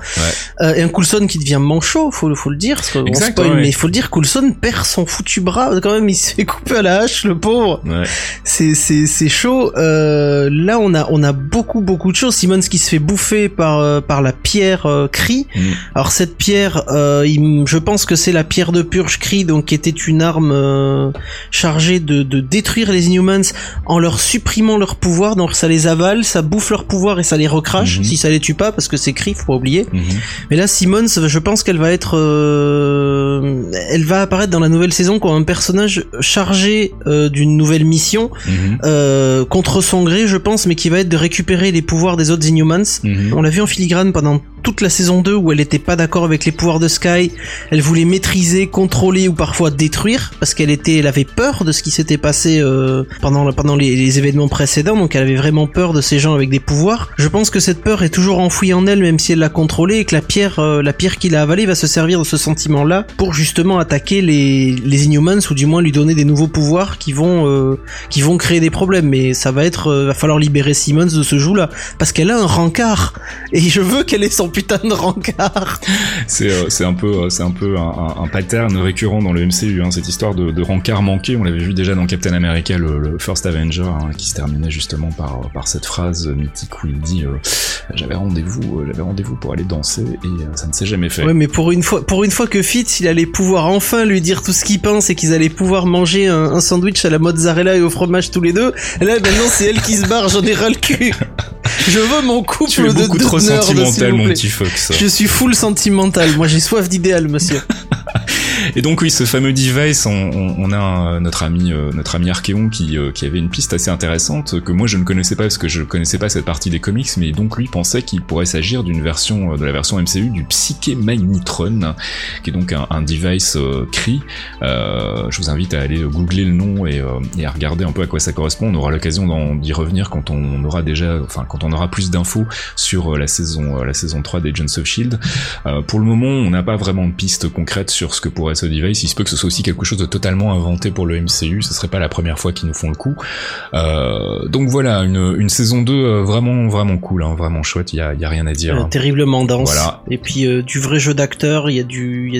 Ouais. Et un Coulson qui devient manchot, faut le dire. Exact, ouais. Mais faut le dire, Coulson perd son foutu bras quand même, il se fait couper à la hache, le pauvre. Ouais. C'est chaud. Là on a beaucoup de choses. Simmons qui se fait bouffé par la pierre Kree. Mmh. Alors cette pierre, je pense que c'est la pierre de purge Kree, donc qui était une arme chargée de détruire les Inhumans en leur supprimant leur pouvoir. Donc ça les avale, ça bouffe leur pouvoir et ça les recrache. Mmh. Si ça les tue pas, parce que c'est Kree, faut pas oublier. Mmh. Mais là, Simmons, je pense qu'elle va être, elle va apparaître dans la nouvelle saison comme un personnage chargé d'une nouvelle mission, contre son gré, je pense, mais qui va être de récupérer les pouvoirs des autres Inhumans. Mmh. On l'a vu en filigrane pendant toute la saison 2 où elle était pas d'accord avec les pouvoirs de Sky, elle voulait maîtriser, contrôler ou parfois détruire parce qu'elle avait peur de ce qui s'était passé pendant les événements précédents, donc elle avait vraiment peur de ces gens avec des pouvoirs. Je pense que cette peur est toujours enfouie en elle même si elle l'a contrôlée, et que la pierre qu'il a avalée va se servir de ce sentiment-là pour justement attaquer les Inhumans, ou du moins lui donner des nouveaux pouvoirs qui vont créer des problèmes. Mais ça va falloir libérer Simmons de ce joug-là parce qu'elle a un rencard et je veux qu'elle ait son putain de rancard. C'est un peu un pattern récurrent dans le MCU, hein, cette histoire de rancard manqué. On l'avait vu déjà dans Captain America, le First Avenger, hein, qui se terminait justement par cette phrase mythique où il dit j'avais rendez-vous pour aller danser et ça ne s'est jamais fait. Ouais, mais pour une fois que Fitz il allait pouvoir enfin lui dire tout ce qu'il pense et qu'ils allaient pouvoir manger un sandwich à la mozzarella et au fromage tous les deux. Là maintenant c'est elle qui se barre, j'en ai ras le cul. Je veux mon couple de nerds. Tu es beaucoup trop sentimental, mon petit Fox. Je suis full sentimental. Moi, j'ai soif d'idéal, monsieur. Et donc oui, ce fameux device, on a notre ami Archéon qui avait une piste assez intéressante que moi je ne connaissais pas parce que je connaissais pas cette partie des comics, mais donc lui pensait qu'il pourrait s'agir d'une version de la version MCU du Psyché Magnetron, qui est donc un device Kree. Je vous invite à aller googler le nom et à regarder un peu à quoi ça correspond. On aura l'occasion d'y revenir quand on aura quand on aura plus d'infos sur la saison 3 d'Agents of S.H.I.E.L.D. Pour le moment, on n'a pas vraiment de piste concrète sur ce que pourrait ce device. Il se peut que ce soit aussi quelque chose de totalement inventé pour le MCU, ce serait pas la première fois qu'ils nous font le coup. Donc voilà, une saison 2 vraiment vraiment cool, hein, vraiment chouette, il y a rien à dire. Terriblement dense. Voilà. Et puis du vrai jeu d'acteur, il y a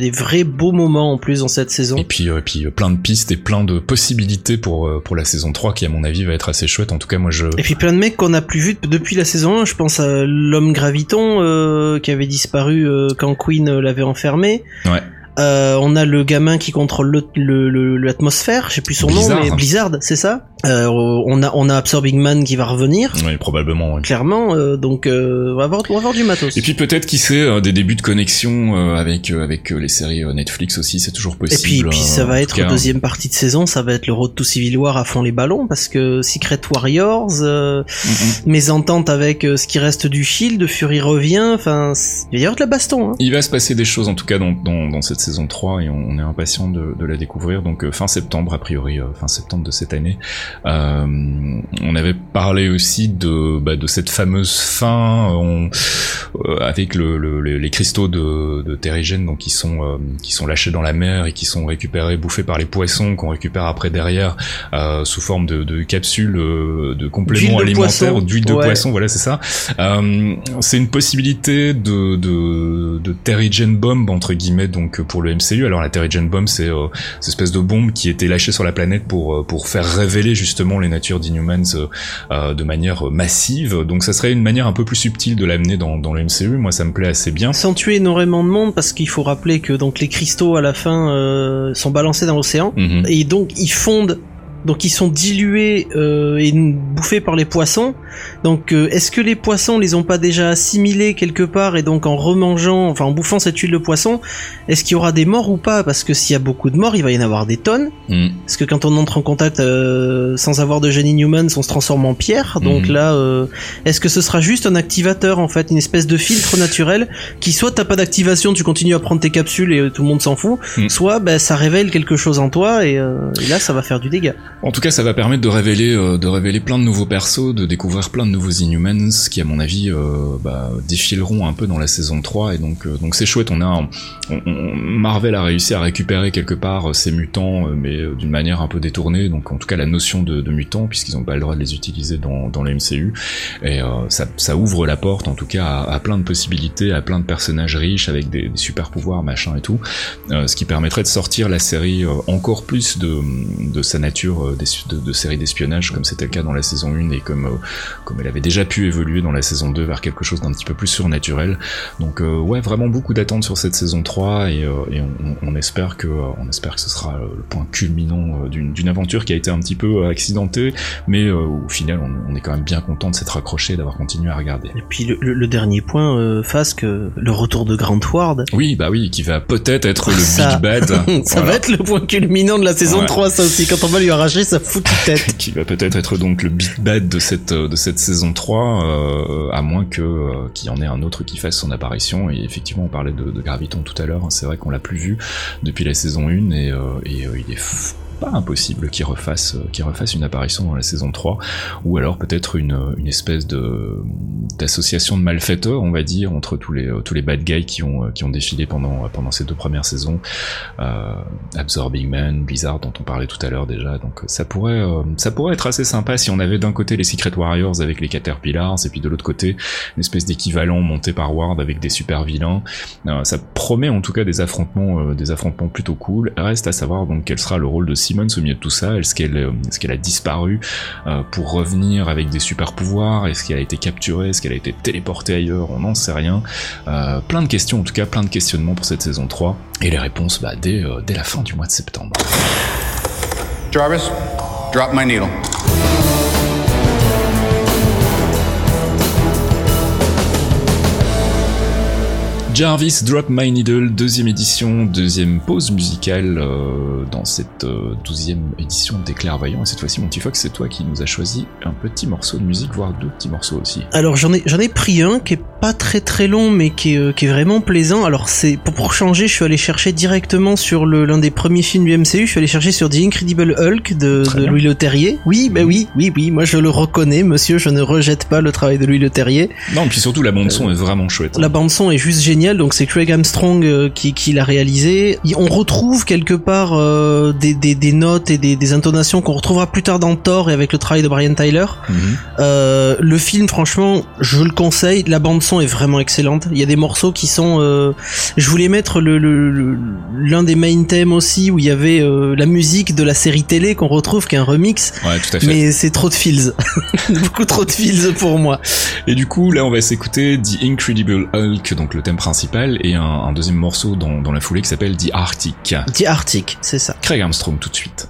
des vrais beaux moments en plus dans cette saison. Et puis plein de pistes et plein de possibilités pour la saison 3 qui à mon avis va être assez chouette. En tout cas, moi je... Et puis plein de mecs qu'on a plus vu depuis la saison 1, je pense à l'homme graviton qui avait disparu quand Queen l'avait enfermé. Ouais. On a le gamin qui contrôle l'atmosphère, je sais plus son nom, mais Blizzard, c'est ça. On a Absorbing Man qui va revenir. Oui, probablement. Oui. Clairement, donc on va avoir du matos. Et puis peut-être qui sait des débuts de connexion avec les séries Netflix aussi, c'est toujours possible. Et puis ça va être deuxième partie de saison, ça va être le Road to Civil War à fond les ballons parce que Secret Warriors, mésentente avec ce qui reste du Shield, Fury revient, enfin il va y avoir de la baston. Hein. Il va se passer des choses en tout cas dans cette saison 3 et on est impatient de la découvrir, donc fin septembre a priori, fin septembre de cette année. On avait parlé aussi de cette fameuse fin avec les cristaux de Terrigen, donc qui sont lâchés dans la mer et qui sont récupérés, bouffés par les poissons qu'on récupère après derrière sous forme de capsules de compléments alimentaires d'huile de poisson, voilà c'est ça. C'est une possibilité de Terrigen bomb entre guillemets, donc pour le MCU. Alors la Terrigen bomb, c'est cette espèce de bombe qui était lâchée sur la planète pour faire révéler justement les natures d'Inhumans de manière massive. Donc ça serait une manière un peu plus subtile de l'amener dans le MCU. Moi ça me plaît assez bien. Sans tuer énormément de monde, parce qu'il faut rappeler que donc les cristaux à la fin sont balancés dans l'océan, et donc ils fondent. Donc ils sont dilués et bouffés par les poissons. Donc est-ce que les poissons les ont pas déjà assimilés quelque part, et donc en bouffant cette huile de poisson, est-ce qu'il y aura des morts ou pas? Parce que s'il y a beaucoup de morts, il va y en avoir des tonnes. Parce que quand on entre en contact sans avoir de génie Newman, on se transforme en pierre. Donc là, est-ce que ce sera juste un activateur en fait, une espèce de filtre naturel qui soit t'as pas d'activation, tu continues à prendre tes capsules et tout le monde s'en fout, soit ça révèle quelque chose en toi et là ça va faire du dégât. En tout cas, ça va permettre de révéler plein de nouveaux persos, de découvrir plein de nouveaux Inhumans qui, à mon avis, défileront un peu dans la saison 3. Et donc c'est chouette. Marvel a réussi à récupérer quelque part ces mutants, mais d'une manière un peu détournée. Donc, en tout cas, la notion de mutants, puisqu'ils n'ont pas le droit de les utiliser dans le MCU. Et ça ouvre la porte, en tout cas, à plein de possibilités, à plein de personnages riches avec des super pouvoirs, machin et tout. Ce qui permettrait de sortir la série encore plus de sa nature de séries d'espionnage, comme c'était le cas dans la saison 1 et comme elle avait déjà pu évoluer dans la saison 2 vers quelque chose d'un petit peu plus surnaturel. Donc ouais, vraiment beaucoup d'attentes sur cette saison 3 et on espère que ce sera le point culminant d'une aventure qui a été un petit peu accidentée, mais au final on est quand même bien content de s'être raccroché, d'avoir continué à regarder. Et puis le dernier point, Fasque, le retour de Grant Ward. Oui, qui va peut-être être le big bad. Ça va être le point culminant de la saison 3, ça aussi, quand on va lui arracher sa foutue tête. Qui va peut-être être donc le big bad de cette saison 3, à moins qu'il y en ait un autre qui fasse son apparition. Et effectivement, on parlait de Graviton tout à l'heure, hein, c'est vrai qu'on l'a plus vu depuis la saison 1 et il est pas impossible qu'il refasse une apparition dans la saison 3, ou alors peut-être une espèce d'association de malfaiteurs, on va dire, entre tous les bad guys qui ont défilé pendant ces deux premières saisons, Absorbing Man, Blizzard dont on parlait tout à l'heure déjà, donc ça pourrait être assez sympa si on avait d'un côté les Secret Warriors avec les Caterpillars, et puis de l'autre côté une espèce d'équivalent monté par Ward avec des super vilains. Ça promet en tout cas des affrontements plutôt cool. Reste à savoir donc quel sera le rôle de Simmons au milieu de tout ça. Est-ce qu'elle a disparu pour revenir avec des super pouvoirs? Est-ce qu'elle a été capturée? Est-ce qu'elle a été téléportée ailleurs? On n'en sait rien. Plein de questions, en tout cas plein de questionnements pour cette saison 3, et les réponses dès la fin du mois de septembre. Jarvis, drop my needle. Jarvis Drop My Needle, deuxième édition, deuxième pause musicale dans cette 12e édition des Clairvoyants. Et cette fois-ci, mon petit Fox, c'est toi qui nous as choisi un petit morceau de musique, voire deux petits morceaux aussi. Alors j'en ai pris un qui est pas très très long, mais qui est vraiment plaisant. Alors c'est pour changer, je suis allé chercher directement sur l'un des premiers films du MCU. Je suis allé chercher sur The Incredible Hulk de Louis Leterrier. Oui, bah oui, moi je le reconnais, monsieur. Je ne rejette pas le travail de Louis Leterrier. Non, et puis surtout la bande son est vraiment chouette. La bande son est juste géniale. Donc c'est Craig Armstrong qui l'a réalisé. On retrouve quelque part des notes et des intonations qu'on retrouvera plus tard dans Thor et avec le travail de Brian Tyler. Mm-hmm. Le film, franchement, je le conseille. La bande son est vraiment excellente. Il y a des morceaux qui sont. Je voulais mettre l'un des main thèmes aussi, où il y avait la musique de la série télé qu'on retrouve, qui est un remix. Ouais, tout à fait. Mais c'est trop de feels, beaucoup trop de feels pour moi. Et du coup, là, on va s'écouter The Incredible Hulk, donc le thème principal. Et un deuxième morceau dans la foulée qui s'appelle The Arctic. The Arctic, c'est ça. Craig Armstrong tout de suite.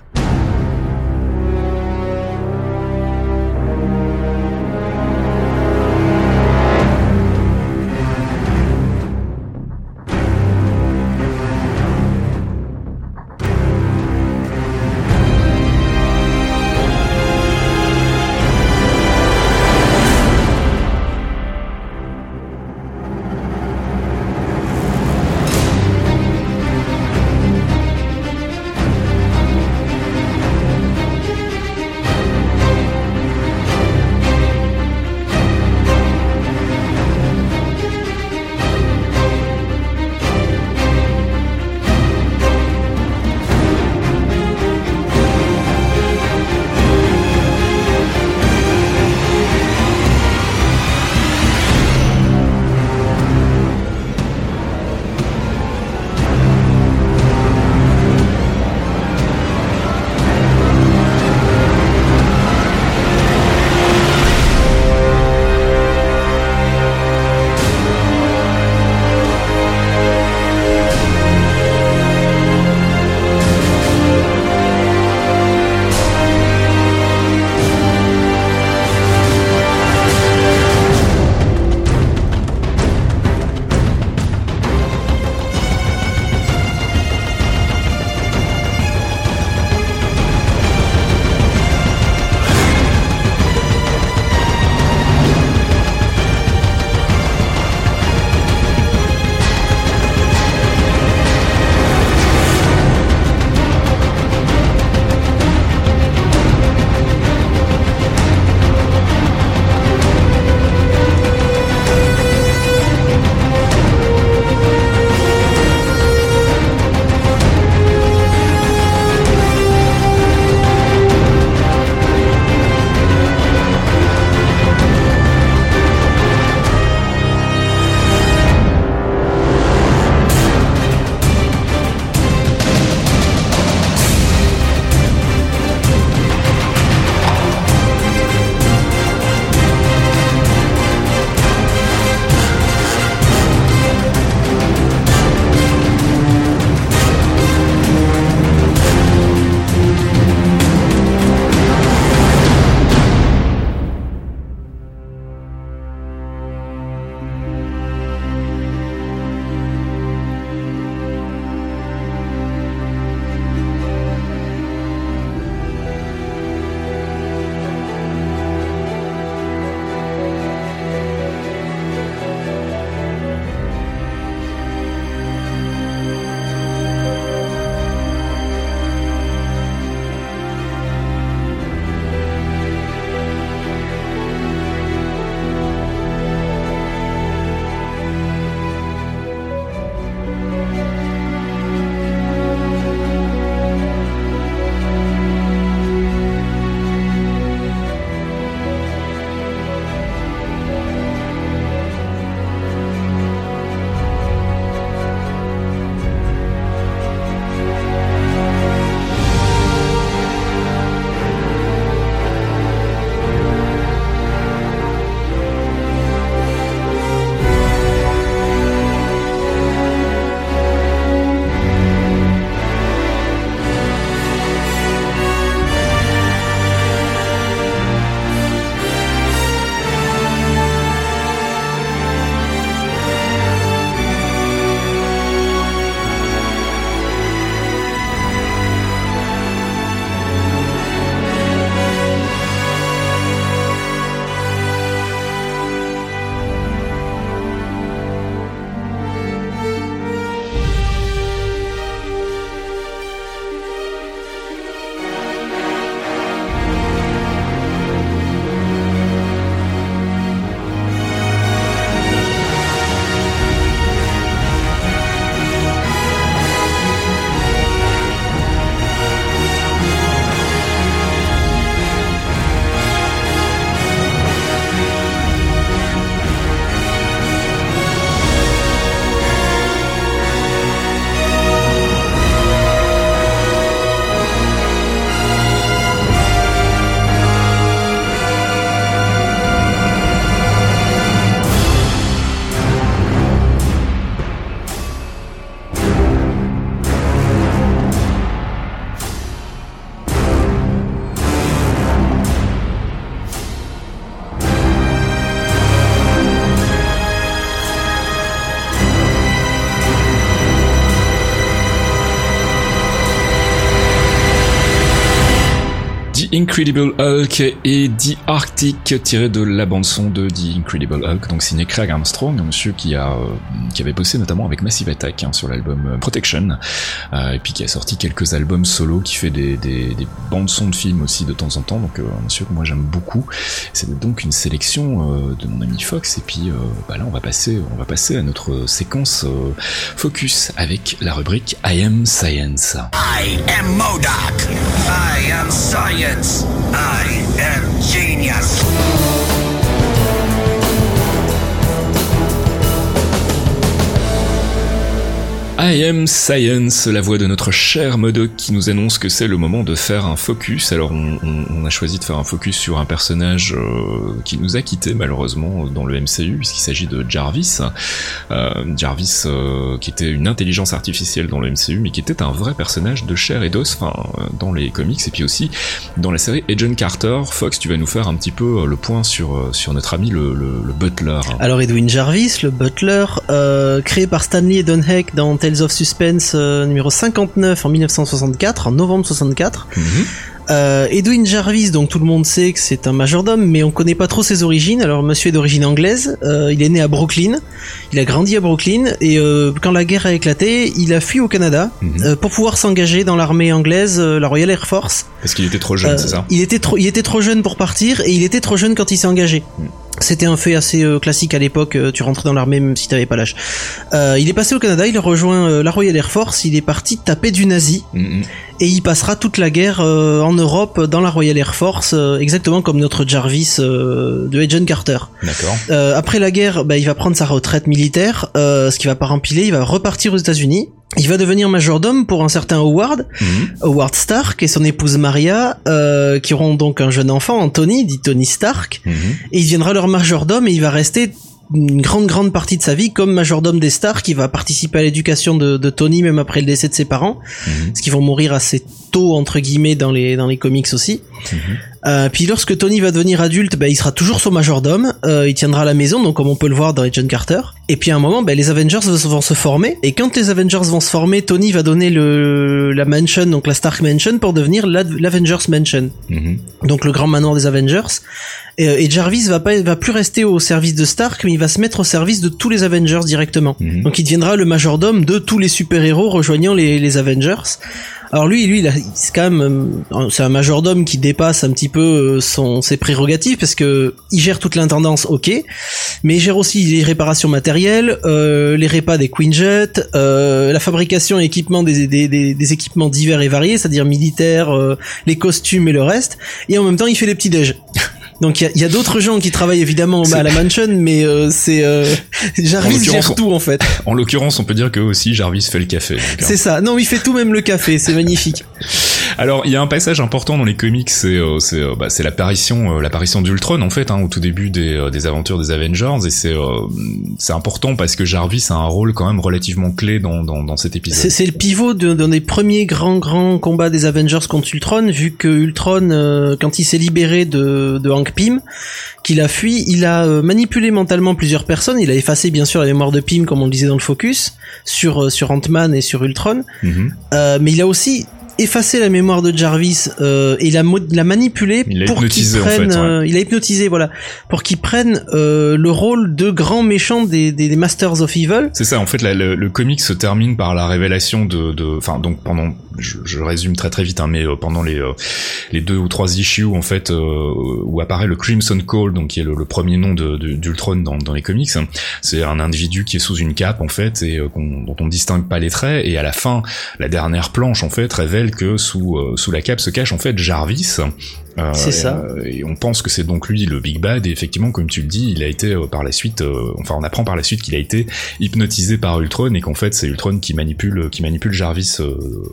Incredible Hulk et The Arctic, tiré de la bande-son de The Incredible Hulk, donc signé Craig Armstrong, un monsieur qui avait bossé notamment avec Massive Attack hein, sur l'album Protection, et puis qui a sorti quelques albums solo, qui fait des bandes-sons de films aussi de temps en temps, donc un monsieur que moi j'aime beaucoup. C'était donc une sélection de mon ami Fox, et puis là on va passer à notre séquence focus avec la rubrique I Am Science. I am MODOK. I am science. I am genius. I Am Science, la voix de notre cher MODOK qui nous annonce que c'est le moment de faire un focus. Alors on a choisi de faire un focus sur un personnage qui nous a quittés malheureusement dans le MCU, puisqu'il s'agit de Jarvis. Jarvis qui était une intelligence artificielle dans le MCU, mais qui était un vrai personnage de chair et d'os dans les comics et puis aussi dans la série Agent Carter. Fox, tu vas nous faire un petit peu le point sur notre ami le Butler. Alors Edwin Jarvis, le Butler, créé par Stan Lee et Don Heck dans Tales of Suspense numéro 59 en 1964, en novembre 64. Edwin Jarvis, donc tout le monde sait que c'est un majordome, mais on connaît pas trop ses origines. Alors monsieur est d'origine anglaise, il est né à Brooklyn, il a grandi à Brooklyn, et quand la guerre a éclaté, il a fui au Canada pour pouvoir s'engager dans l'armée anglaise, la Royal Air Force. Parce qu'il était trop jeune, c'est ça ? Il était trop jeune pour partir, et il était trop jeune quand il s'est engagé. C'était un fait assez classique à l'époque, tu rentrais dans l'armée même si t'avais pas l'âge. Il est passé au Canada, il a rejoint la Royal Air Force, il est parti taper du nazi, et il passera toute la guerre en Europe dans la Royal Air Force, exactement comme notre Jarvis de Agent Carter. D'accord. Après la guerre, il va prendre sa retraite militaire, ce qui va pas empiler, il va repartir aux États-Unis. Il va devenir majordome pour un certain Howard, Howard Stark, et son épouse Maria, qui auront donc un jeune enfant, Anthony, dit Tony Stark, et il deviendra leur majordome, et il va rester une grande partie de sa vie comme majordome des Stark. Il va participer à l'éducation de Tony, même après le décès de ses parents, parce qu'ils vont mourir assez tôt, entre guillemets, dans les comics aussi. Puis lorsque Tony va devenir adulte, il sera toujours son majordome, il tiendra à la maison, donc comme on peut le voir dans Agent Carter. Et puis à un moment, les Avengers vont se former, et quand les Avengers vont se former, Tony va donner la mansion, donc la Stark Mansion, pour devenir l'Avengers Mansion, donc le grand manoir des Avengers. Et Jarvis va plus rester au service de Stark, mais il va se mettre au service de tous les Avengers directement. Donc il deviendra le majordome de tous les super-héros rejoignant les Avengers. Alors lui c'est quand même, c'est un majordome qui dépasse un petit peu ses prérogatives, parce que il gère toute l'intendance, ok, mais il gère aussi les réparations matérielles, les repas des Quinjet, la fabrication et équipement des équipements divers et variés, c'est-à-dire militaires, les costumes et le reste, et en même temps il fait les petits déj. Donc il y a d'autres gens qui travaillent évidemment à la mansion, mais Jarvis gère tout en fait. En l'occurrence, on peut dire que aussi Jarvis fait le café. C'est ça. Non, il fait tout, même le café. C'est magnifique. Alors il y a un passage important dans les comics, c'est l'apparition d'Ultron en fait, au tout début des aventures des Avengers, et c'est important parce que Jarvis a un rôle quand même relativement clé dans cet épisode. C'est le pivot d'un des premiers grands combats des Avengers contre Ultron, vu que Ultron, quand il s'est libéré de Hank Pym, qu'il a fui, il a manipulé mentalement plusieurs personnes, il a effacé bien sûr la mémoire de Pym, comme on le disait dans le focus, sur Ant-Man et sur Ultron, mais il a aussi effacer la mémoire de Jarvis et la manipuler pour qu'il prenne, en fait, il a hypnotisé, voilà, pour qu'il prenne le rôle de grand méchant des Masters of Evil. C'est ça, en fait, le comic se termine par la révélation je résume très vite, mais pendant les 2 ou 3 issues en fait où apparaît le Crimson Call, donc qui est le premier nom d'Ultron dans les comics. C'est un individu qui est sous une cape en fait, et dont on distingue pas les traits, et à la fin, la dernière planche en fait révèle que sous la cape se cache en fait Jarvis. C'est ça. Et on pense que c'est donc lui le Big Bad, et effectivement, comme tu le dis, il a été par la suite, on apprend par la suite qu'il a été hypnotisé par Ultron, et qu'en fait c'est Ultron qui manipule Jarvis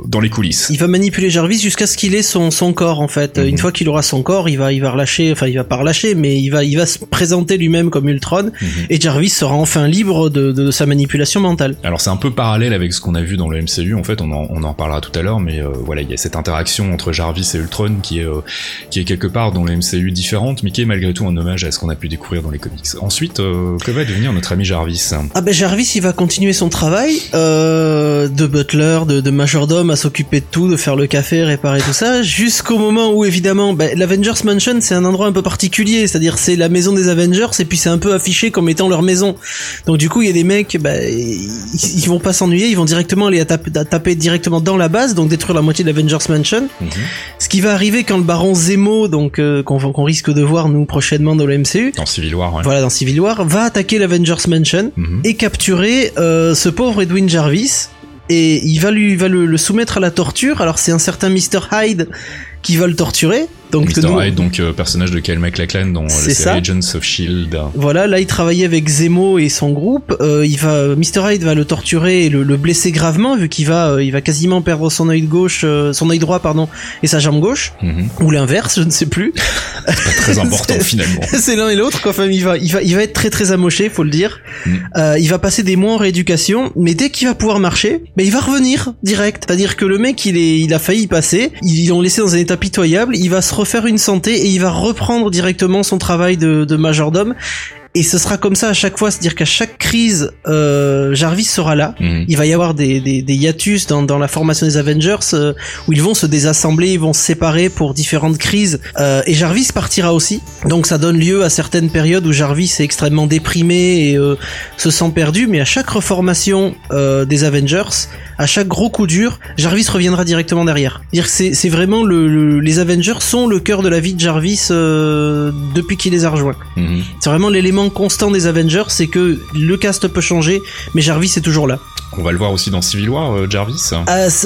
dans les coulisses. Il va manipuler Jarvis jusqu'à ce qu'il ait son corps en fait. Une fois qu'il aura son corps, il va relâcher, enfin il va pas relâcher, mais il va se présenter lui-même comme Ultron, et Jarvis sera enfin libre de sa manipulation mentale. Alors c'est un peu parallèle avec ce qu'on a vu dans le MCU en fait, on en reparlera tout à l'heure, mais voilà, il y a cette interaction entre Jarvis et Ultron qui est qui est quelque part dans la MCU différente, mais qui est malgré tout un hommage à ce qu'on a pu découvrir dans les comics. Ensuite, que va devenir notre ami Jarvis ? Ah ben Jarvis, il va continuer son travail de butler, de majordome, à s'occuper de tout, de faire le café, réparer tout ça, jusqu'au moment où évidemment, l'Avengers Mansion, c'est un endroit un peu particulier, c'est-à-dire c'est la maison des Avengers, et puis c'est un peu affiché comme étant leur maison. Donc du coup, il y a des mecs, ils vont pas s'ennuyer, ils vont directement aller taper directement dans la base, donc détruire la moitié de l'Avengers Mansion. Mm-hmm. Ce qui va arriver quand le baron Zemo, donc qu'on risque de voir nous prochainement dans le MCU, dans Civil War, ouais. Voilà, dans Civil War, va attaquer l'Avengers Mansion, mm-hmm, et capturer ce pauvre Edwin Jarvis. Et il va le soumettre à la torture. Alors c'est un certain Mr. Hyde qui va le torturer. Mr. Hyde, donc personnage de Kyle MacLachlan dans la série Agents of S.H.I.E.L.D. Voilà, là il travaillait avec Zemo et son groupe. Mr. Hyde va le torturer et le blesser gravement, vu qu'il va quasiment perdre son œil droit, pardon, et sa jambe gauche, mm-hmm, ou l'inverse, je ne sais plus. C'est pas très important finalement. C'est l'un et l'autre. Quoi. Enfin, il va être très très amoché, faut le dire. Mm. Il va passer des mois en rééducation, mais dès qu'il va pouvoir marcher, il va revenir direct. C'est-à-dire que le mec, il a failli y passer. Ils l'ont laissé dans un état pitoyable. Il va se refaire une santé et il va reprendre directement son travail de majordome. Et ce sera comme ça à chaque fois, c'est-à-dire qu'à chaque crise, Jarvis sera là. Mmh. Il va y avoir des hiatus dans la formation des Avengers, où ils vont se désassembler, ils vont se séparer pour différentes crises, et Jarvis partira aussi. Donc ça donne lieu à certaines périodes où Jarvis est extrêmement déprimé et se sent perdu, mais à chaque reformation des Avengers, à chaque gros coup dur, Jarvis reviendra directement derrière. C'est-à-dire que c'est vraiment les Avengers sont le cœur de la vie de Jarvis depuis qu'il les a rejoints. Mmh. C'est vraiment l'élément constant des Avengers, c'est que le cast peut changer, mais Jarvis est toujours là. On va le voir aussi dans Civil War, Jarvis.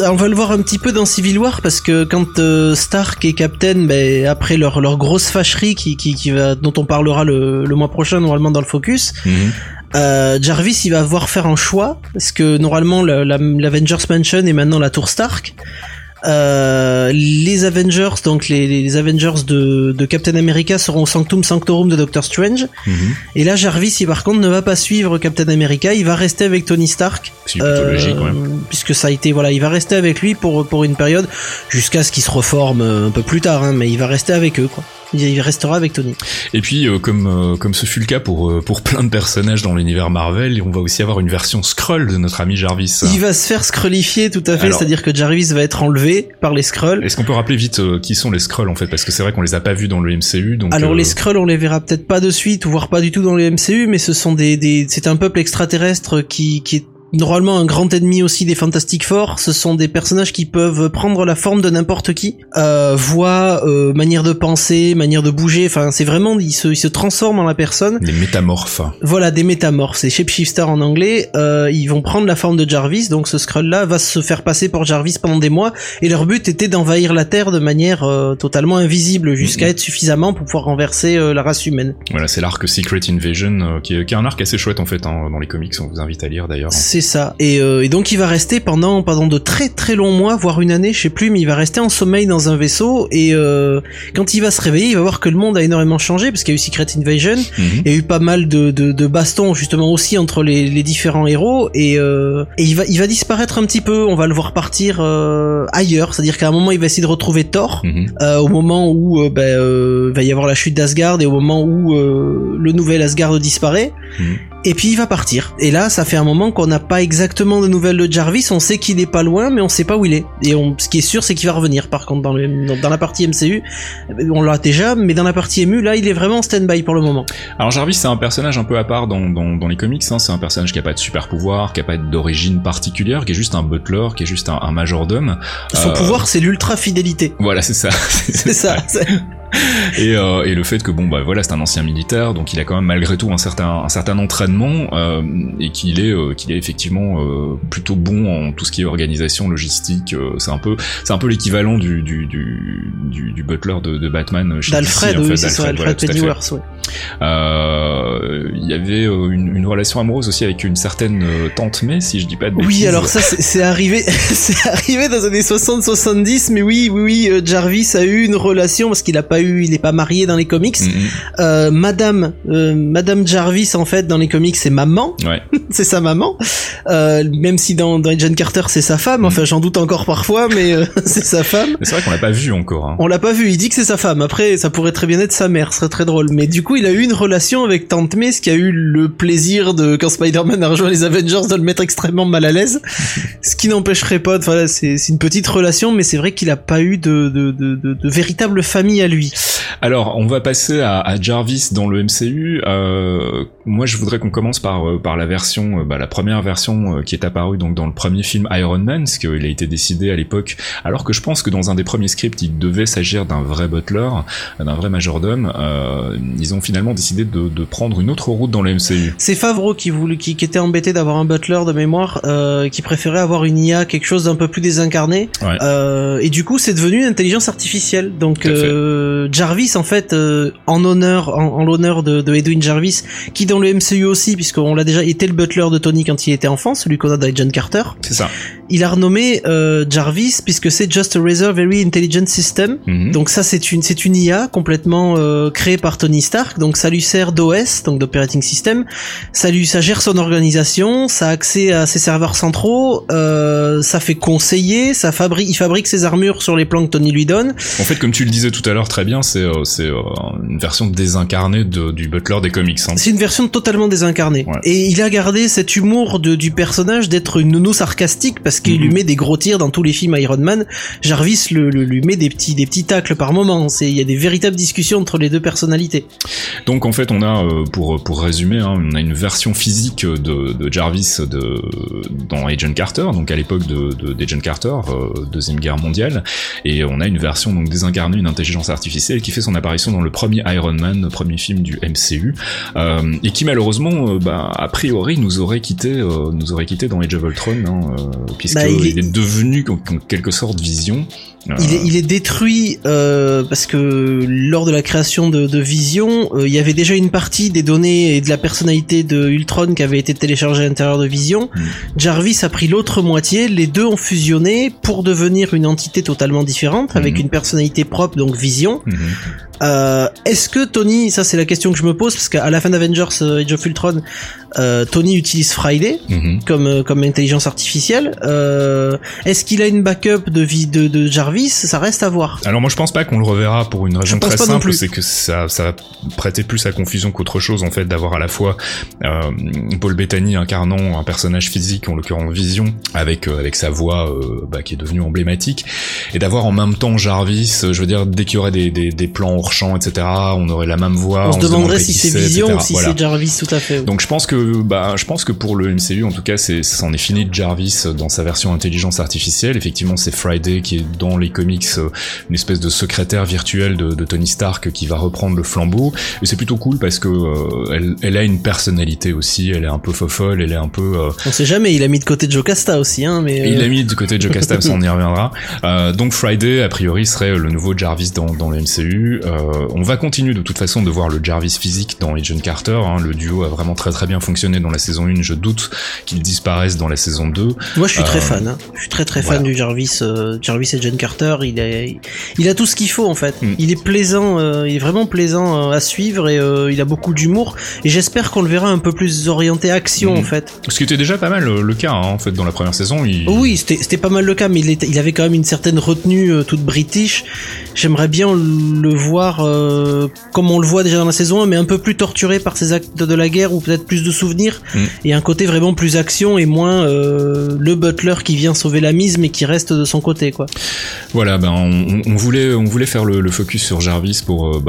On va le voir un petit peu dans Civil War, parce que quand Stark et Captain, après leur grosse fâcherie dont on parlera le mois prochain normalement dans le Focus, mm-hmm, Jarvis il va devoir faire un choix, parce que normalement l'Avengers Mansion est maintenant la tour Stark. Les Avengers, donc les Avengers de Captain America seront au Sanctum Sanctorum de Doctor Strange. Mm-hmm. Et là, Jarvis, par contre, ne va pas suivre Captain America. Il va rester avec Tony Stark. C'est plutôt logique, ouais. Puisque ça a été, voilà, il va rester avec lui pour une période, jusqu'à ce qu'il se reforme un peu plus tard, hein, mais il va rester avec eux, quoi. Il restera avec Tony. Et puis comme ce fut le cas pour plein de personnages dans l'univers Marvel, on va aussi avoir une version Skrull de notre ami Jarvis. Il va se faire skrullifier, tout à fait. Alors, c'est-à-dire que Jarvis va être enlevé par les Skrulls. Est-ce qu'on peut rappeler vite qui sont les Skrulls en fait, parce que c'est vrai qu'on les a pas vus dans le MCU. Donc alors les Skrulls, on les verra peut-être pas de suite, voire pas du tout dans le MCU, mais ce sont c'est un peuple extraterrestre qui est normalement un grand ennemi aussi des Fantastic Four. Ce sont des personnages qui peuvent prendre la forme de n'importe qui, voix, manière de penser, manière de bouger, enfin c'est vraiment, ils se transforment en la personne. Des métamorphes. Voilà, des métamorphes, c'est shapeshifter en anglais. Ils vont prendre la forme de Jarvis, donc ce Skrull là va se faire passer pour Jarvis pendant des mois, et leur but était d'envahir la Terre de manière totalement invisible, jusqu'à être suffisamment pour pouvoir renverser la race humaine. Voilà, c'est l'arc Secret Invasion, qui est un arc assez chouette en fait, hein, dans les comics, on vous invite à lire d'ailleurs. C'est ça. Et donc il va rester pendant de très très longs mois, voire une année, je sais plus, mais il va rester en sommeil dans un vaisseau, et quand il va se réveiller, il va voir que le monde a énormément changé, parce qu'il y a eu Secret Invasion, mm-hmm, il y a eu pas mal de bastons justement aussi entre les différents héros, et il va disparaître un petit peu, on va le voir partir ailleurs, c'est-à-dire qu'à un moment il va essayer de retrouver Thor, mm-hmm, au moment où il va y avoir la chute d'Asgard, et au moment où le nouvel Asgard disparaît, mm-hmm, et puis il va partir. Et là, ça fait un moment qu'on n'a pas exactement de nouvelles de Jarvis, on sait qu'il est pas loin, mais on sait pas où il est. Et ce qui est sûr, c'est qu'il va revenir. Par contre, dans la partie MCU, on l'a déjà, mais dans la partie MU, là, il est vraiment en stand-by pour le moment. Alors Jarvis, c'est un personnage un peu à part dans les comics, hein. C'est un personnage qui a pas de super pouvoir, qui a pas d'origine particulière, qui est juste un butler, qui est juste un majordome. Son pouvoir, c'est l'ultra fidélité. Voilà, c'est ça. C'est ça. Et le fait que c'est un ancien militaire, donc il a quand même malgré tout un certain entraînement, et qu'il est effectivement plutôt bon en tout ce qui est organisation, logistique. C'est un peu l'équivalent du butler de Batman chez DC, en fait, d'Alfred Pennyworth, ouais. Il y avait une relation amoureuse aussi avec une certaine tante May, si je dis pas de bêtises. Oui, alors ça c'est arrivé c'est arrivé dans les années 60-70, mais oui, Jarvis a eu une relation parce qu'il a pas eu, il est pas marié dans les comics. Mm-hmm. Madame Jarvis en fait dans les comics c'est maman. Ouais. C'est sa maman. Même si dans Agent Carter c'est sa femme, mm-hmm. Enfin j'en doute encore parfois, mais c'est sa femme. Mais c'est vrai qu'on l'a pas vu encore. Hein. On l'a pas vu, il dit que c'est sa femme. Après ça pourrait très bien être sa mère, ce serait très drôle. Mais du coup il a eu une relation avec Tante May, ce qui a eu le plaisir de, quand Spider-Man a rejoint les Avengers, de le mettre extrêmement mal à l'aise. Ce qui n'empêcherait pas, voilà, c'est une petite relation, mais c'est vrai qu'il a pas eu de véritable famille à lui. Alors on va passer à Jarvis dans le MCU. Moi je voudrais qu'on commence par la version, la première version qui est apparue donc dans le premier film Iron Man, parce qu'il a été décidé à l'époque, alors que je pense que dans un des premiers scripts il devait s'agir d'un vrai butler, d'un vrai majordome. Ils ont finalement décidé de prendre une autre route dans le MCU. C'est Favreau qui était embêté d'avoir un butler de mémoire, qui préférait avoir une IA, quelque chose d'un peu plus désincarné. Ouais. Et du coup c'est devenu une intelligence artificielle. Donc Jarvis en fait, en l'honneur de Edwin Jarvis, qui dans le MCU aussi, puisqu'on l'a déjà été, le butler de Tony quand il était enfant, celui qu'on a d'Agent Carter. C'est ça. Il a renommé Jarvis, puisque c'est Just a Razor Very Intelligent System. Mm-hmm. Donc ça c'est une IA complètement créée par Tony Stark. Donc ça lui sert d'OS, donc d'operating system. Ça gère son organisation, ça a accès à ses serveurs centraux, ça fait conseiller, il fabrique ses armures sur les plans que Tony lui donne. En fait, comme tu le disais tout à l'heure très bien, c'est une version désincarnée du butler des comics. Hein. C'est une version totalement désincarnée. Ouais. Et il a gardé cet humour du personnage d'être une nounou sarcastique, parce qu'il lui met des gros tirs dans tous les films Iron Man. Jarvis lui met des petits tacles par moment. Il y a des véritables discussions entre les deux personnalités. Donc en fait, on a, pour résumer, hein, on a une version physique de Jarvis dans Agent Carter, donc à l'époque d'Agent Carter, Deuxième Guerre mondiale, et on a une version donc désincarnée, une intelligence artificielle qui fait son apparition dans le premier Iron Man, le premier film du MCU, et qui malheureusement, a priori, nous aurait quitté dans Age of Ultron, hein, puisque il est devenu en quelque sorte Vision. Il est détruit parce que lors de la création de Vision, il y avait déjà une partie des données et de la personnalité de Ultron qui avait été téléchargée à l'intérieur de Vision. Mmh. Jarvis a pris l'autre moitié, les deux ont fusionné pour devenir une entité totalement différente, avec une personnalité propre, donc Vision. Mmh. Est-ce que Tony, ça c'est la question que je me pose, parce qu'à la fin d'Avengers Age of Ultron, Tony utilise Friday comme intelligence artificielle. Est-ce qu'il a une backup de Jarvis? Ça reste à voir. Alors moi je pense pas qu'on le reverra, pour une raison très simple, c'est que ça va prêter plus à confusion qu'autre chose, en fait, d'avoir à la fois Paul Bettany incarnant un personnage physique, en l'occurrence Vision, avec sa voix qui est devenue emblématique, et d'avoir en même temps Jarvis. Je veux dire, dès qu'il y aurait des plans hors-champ, etc., on aurait la même voix. On se demanderait si c'est Vision, etc., ou si c'est Jarvis, tout à fait. Oui. Donc je pense que pour le MCU, en tout cas, c'en est fini de Jarvis dans sa version intelligence artificielle. Effectivement, c'est Friday qui est dans les comics une espèce de secrétaire virtuelle de Tony Stark, qui va reprendre le flambeau. Et c'est plutôt cool parce que elle a une personnalité aussi. Elle est un peu fofolle, elle est un peu. On sait jamais. Il a mis de côté Jocasta aussi, hein. Mais il a mis de côté Jocasta, mais on y reviendra. Donc Friday, a priori, serait le nouveau Jarvis dans le MCU. On va continuer de toute façon de voir le Jarvis physique dans Agent Carter, hein. Le duo a vraiment très très bien fonctionné dans la saison 1, je doute qu'il disparaisse dans la saison 2. Moi je suis très fan, hein. Je suis très très fan du Jarvis et Agent Carter. Il a tout ce qu'il faut en fait. Il est plaisant, il est vraiment plaisant à suivre, et il a beaucoup d'humour, et j'espère qu'on le verra un peu plus orienté action en fait. Ce qui était déjà pas mal le cas, hein, en fait, dans la première saison. Oui, c'était pas mal le cas, mais il avait quand même une certaine retenue toute british. J'aimerais bien le voir comme on le voit déjà dans la saison 1, mais un peu plus torturé par ses actes de la guerre, ou peut-être plus de souvenirs, et un côté vraiment plus action, et moins le butler qui vient sauver la mise mais qui reste de son côté, quoi. Voilà, on voulait faire le focus sur Jarvis pour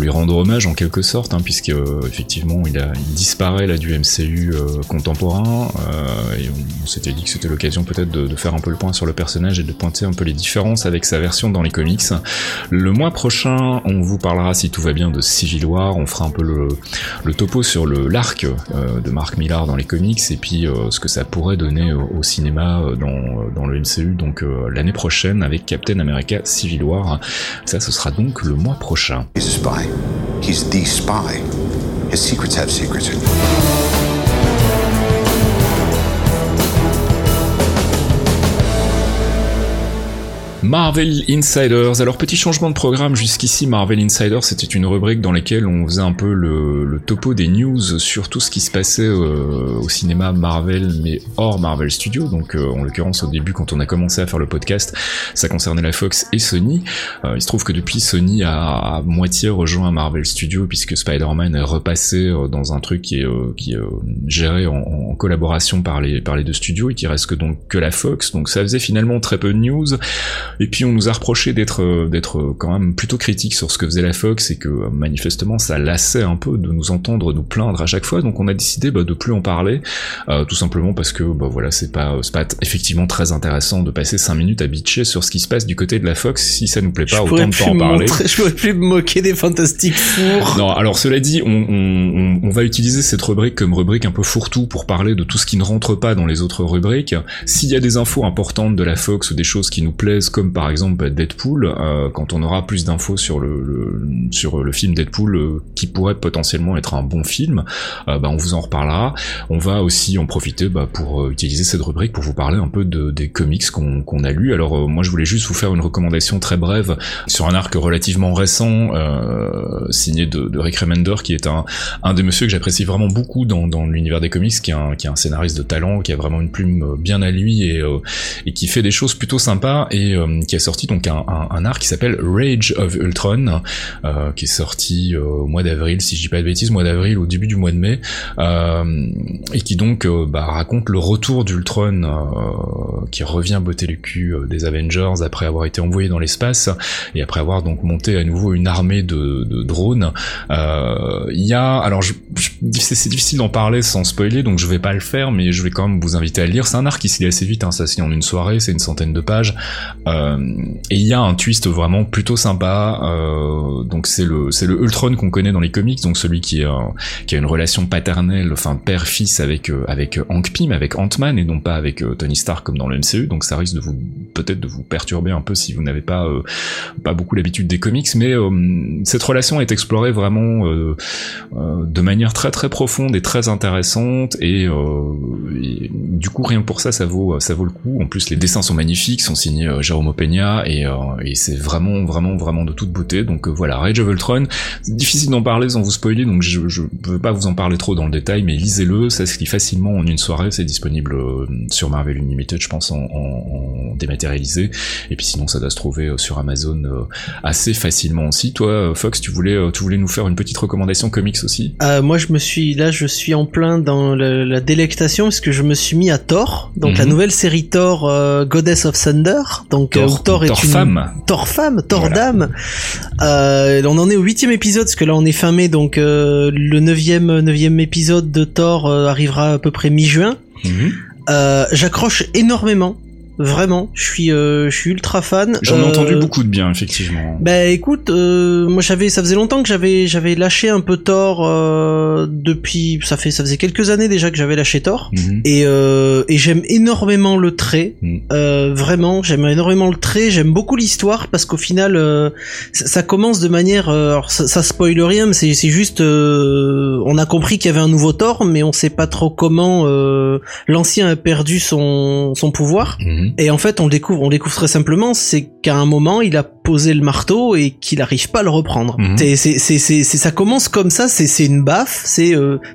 lui rendre hommage en quelque sorte, hein, puisque effectivement il disparaît là du MCU contemporain, et on s'était dit que c'était l'occasion peut-être de faire un peu le point sur le personnage et de pointer un peu les différences avec sa version dans les comics. Le mois prochain, on vous parlera, si tout va bien, de Civil War. On fera un peu le topo sur l'arc de Mark Millar dans les comics, et puis ce que ça pourrait donner au cinéma dans le MCU, donc l'année prochaine, avec Captain America Civil War. Ça, ce sera donc le mois prochain. He's a spy. He's the spy. His secrets have secrets. Marvel Insiders. Alors, petit changement de programme jusqu'ici. Marvel Insiders, c'était une rubrique dans laquelle on faisait un peu le topo des news sur tout ce qui se passait au cinéma Marvel, mais hors Marvel Studios. Donc, en l'occurrence, au début, quand on a commencé à faire le podcast, ça concernait la Fox et Sony. Il se trouve que depuis, Sony a à moitié rejoint Marvel Studios, puisque Spider-Man est repassé dans un truc qui est géré en collaboration par les deux studios, et qui reste que la Fox. Donc, ça faisait finalement très peu de news. Et puis on nous a reproché d'être quand même plutôt critique sur ce que faisait la Fox, et que manifestement ça lassait un peu de nous entendre nous plaindre à chaque fois. Donc on a décidé de plus en parler, tout simplement parce que voilà, c'est pas effectivement très intéressant de passer 5 minutes à bitcher sur ce qui se passe du côté de la Fox. Si ça nous plaît pas, autant ne pas en parler. Je pourrais plus me moquer des Fantastic Four. Non, alors cela dit, on va utiliser cette rubrique comme rubrique un peu fourre-tout pour parler de tout ce qui ne rentre pas dans les autres rubriques. S'il y a des infos importantes de la Fox ou des choses qui nous plaisent, comme par exemple Deadpool, quand on aura plus d'infos sur le film Deadpool, qui pourrait potentiellement être un bon film, on vous en reparlera. On va aussi en profiter pour utiliser cette rubrique pour vous parler un peu des comics qu'on a lus. Alors moi je voulais juste vous faire une recommandation très brève sur un arc relativement récent, signé de Rick Remender, qui est un des messieurs que j'apprécie vraiment beaucoup dans l'univers des comics, qui est un scénariste de talent, qui a vraiment une plume bien à lui, et qui fait des choses plutôt sympas, et qui a sorti donc un arc qui s'appelle Age of Ultron, qui est sorti au mois d'avril, si je dis pas de bêtises, au début du mois de mai, et qui donc raconte le retour d'Ultron, qui revient botter le cul des Avengers après avoir été envoyé dans l'espace, et après avoir donc monté à nouveau une armée de drones. C'est difficile d'en parler sans spoiler, donc je vais pas le faire, mais je vais quand même vous inviter à le lire. C'est un arc qui se lit assez vite, ça se lit en une soirée, c'est une centaine de pages. Et il y a un twist vraiment plutôt sympa, donc c'est le Ultron qu'on connaît dans les comics, donc celui qui a une relation paternelle, enfin père-fils avec Hank Pym, avec Ant-Man, et non pas avec Tony Stark comme dans le MCU. Donc ça risque de vous perturber un peu si vous n'avez pas beaucoup l'habitude des comics, mais cette relation est explorée vraiment de manière très très profonde et très intéressante, et du coup rien que pour ça ça vaut le coup. En plus les dessins sont magnifiques, sont signés Jérôme Peña, et c'est vraiment vraiment vraiment de toute beauté. Donc voilà, Rage of Ultron, c'est difficile d'en parler sans vous spoiler, donc je veux pas vous en parler trop dans le détail, mais lisez-le, ça se lit facilement en une soirée, c'est disponible sur Marvel Unlimited je pense en dématérialisé, et puis sinon ça doit se trouver sur Amazon assez facilement aussi. Toi Fox, tu voulais nous faire une petite recommandation comics aussi? Moi je suis en plein dans la délectation, parce que je me suis mis à Thor, donc la nouvelle série Thor, Goddess of Thunder. Donc Thor est une femme, Thor voilà. Dame. On en est au 8e épisode, parce que là on est fin mai, donc le 9e épisode de Thor arrivera à peu près mi-juin. J'accroche énormément. Vraiment, je suis ultra fan. J'en ai entendu beaucoup de bien, effectivement. Écoute, moi ça faisait longtemps que j'avais lâché un peu Thor, depuis, ça faisait quelques années déjà que j'avais lâché Thor. Et j'aime énormément le trait. Vraiment, j'aime énormément le trait, j'aime beaucoup l'histoire, parce qu'au final, ça commence de manière, alors ça spoil rien, mais c'est juste, on a compris qu'il y avait un nouveau Thor, mais on sait pas trop comment, l'ancien a perdu son pouvoir. Et en fait, on découvre très simplement, c'est qu'à un moment, il a posé le marteau et qu'il n'arrive pas à le reprendre. Ça commence comme ça, c'est une baffe,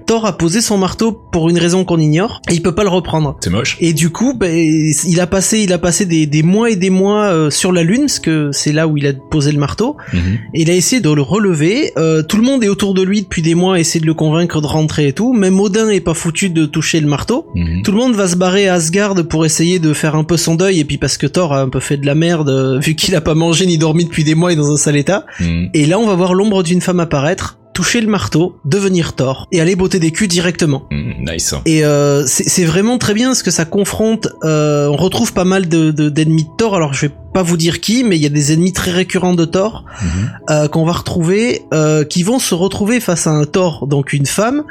Thor a posé son marteau pour une raison qu'on ignore, et il peut pas le reprendre. C'est moche. Et du coup, il a passé des mois et des mois sur la Lune, parce que c'est là où il a posé le marteau, et il a essayé de le relever, tout le monde est autour de lui depuis des mois, essaie de le convaincre de rentrer et tout, même Odin est pas foutu de toucher le marteau, tout le monde va se barrer à Asgard pour essayer de faire un peu son deuil, et puis parce que Thor a un peu fait de la merde, vu qu'il a pas mangé ni dormi depuis des mois et dans un sale état. Et là on va voir l'ombre d'une femme apparaître, toucher le marteau, devenir Thor, et aller botter des culs directement. Nice. Et c'est vraiment très bien, parce que ça confronte, on retrouve pas mal d'ennemis de Thor, alors je vais pas vous dire qui, mais il y a des ennemis très récurrents de Thor qu'on va retrouver, qui vont se retrouver face à un Thor, donc une femme.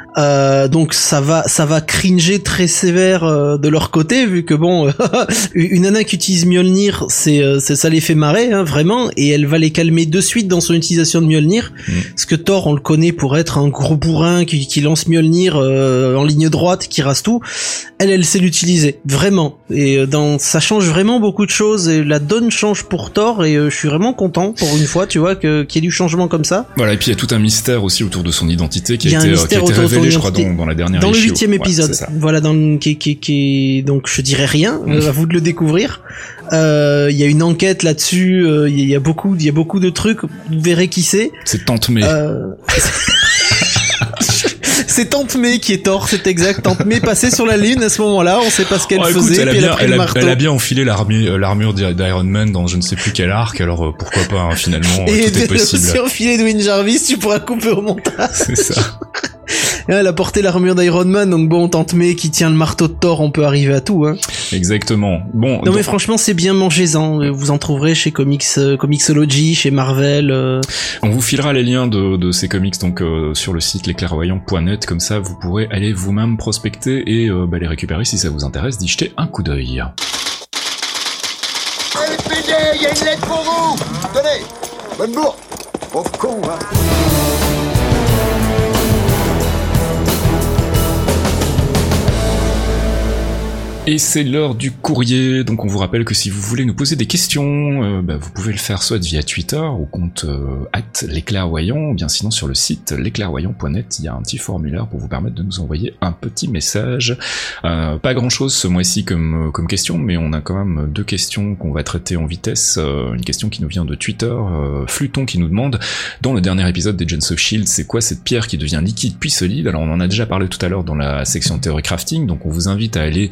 Donc ça va cringer très sévère de leur côté, vu que bon, une nana qui utilise Mjolnir, c'est ça les fait marrer, hein, vraiment, et elle va les calmer de suite dans son utilisation de Mjolnir, parce que Thor, on le connaît pour être un gros bourrin qui lance Mjolnir en ligne droite, qui rase tout. Elle sait l'utiliser, vraiment, et ça change vraiment beaucoup de choses, et la donne change pour Thor, et je suis vraiment content pour une fois, tu vois, qu'il y ait du changement comme ça. Voilà, et puis il y a tout un mystère aussi autour de son identité qui a été révélé, je crois, dans la dernière émission. Dans le 8e épisode, ouais, voilà, donc je dirais rien, à vous de le découvrir. Il y a une enquête là-dessus, il y a beaucoup de trucs, vous verrez qui c'est. C'est Tante May. C'est Tante May qui est Thor, c'est exact. Tante May passait sur la lune à ce moment-là, on sait pas ce qu'elle faisait. Elle a bien enfilé l'armure d'Iron Man dans je ne sais plus quel arc, alors pourquoi pas, hein, finalement, et tout est possible. Et si on filait de Win Jarvis, tu pourras couper au montage. C'est ça. Elle a porté l'armure d'Iron Man, donc bon, Tante May qui tient le marteau de Thor, on peut arriver à tout, hein. Exactement. Bon. Non mais franchement, c'est bien, mangez-en. Vous en trouverez chez Comixology, chez Marvel. On vous filera les liens de ces comics, donc sur le site lesclairvoyants.net, comme ça vous pourrez aller vous-même prospecter et les récupérer si ça vous intéresse, d'y jeter un coup d'œil. Allez, PD, il y a une lettre pour vous. Tenez, bonne bourre. Pauvre con, hein. Et c'est l'heure du courrier, donc on vous rappelle que si vous voulez nous poser des questions, vous pouvez le faire soit via Twitter au compte @lesclairvoyants, ou bien sinon sur le site lesclairvoyants.net, il y a un petit formulaire pour vous permettre de nous envoyer un petit message. Pas grand chose ce mois-ci comme question, mais on a quand même deux questions qu'on va traiter en vitesse. Une question qui nous vient de Twitter, Fluton qui nous demande, dans le dernier épisode d'Agents of S.H.I.E.L.D, c'est quoi cette pierre qui devient liquide puis solide? Alors on en a déjà parlé tout à l'heure dans la section théorie crafting, donc on vous invite à aller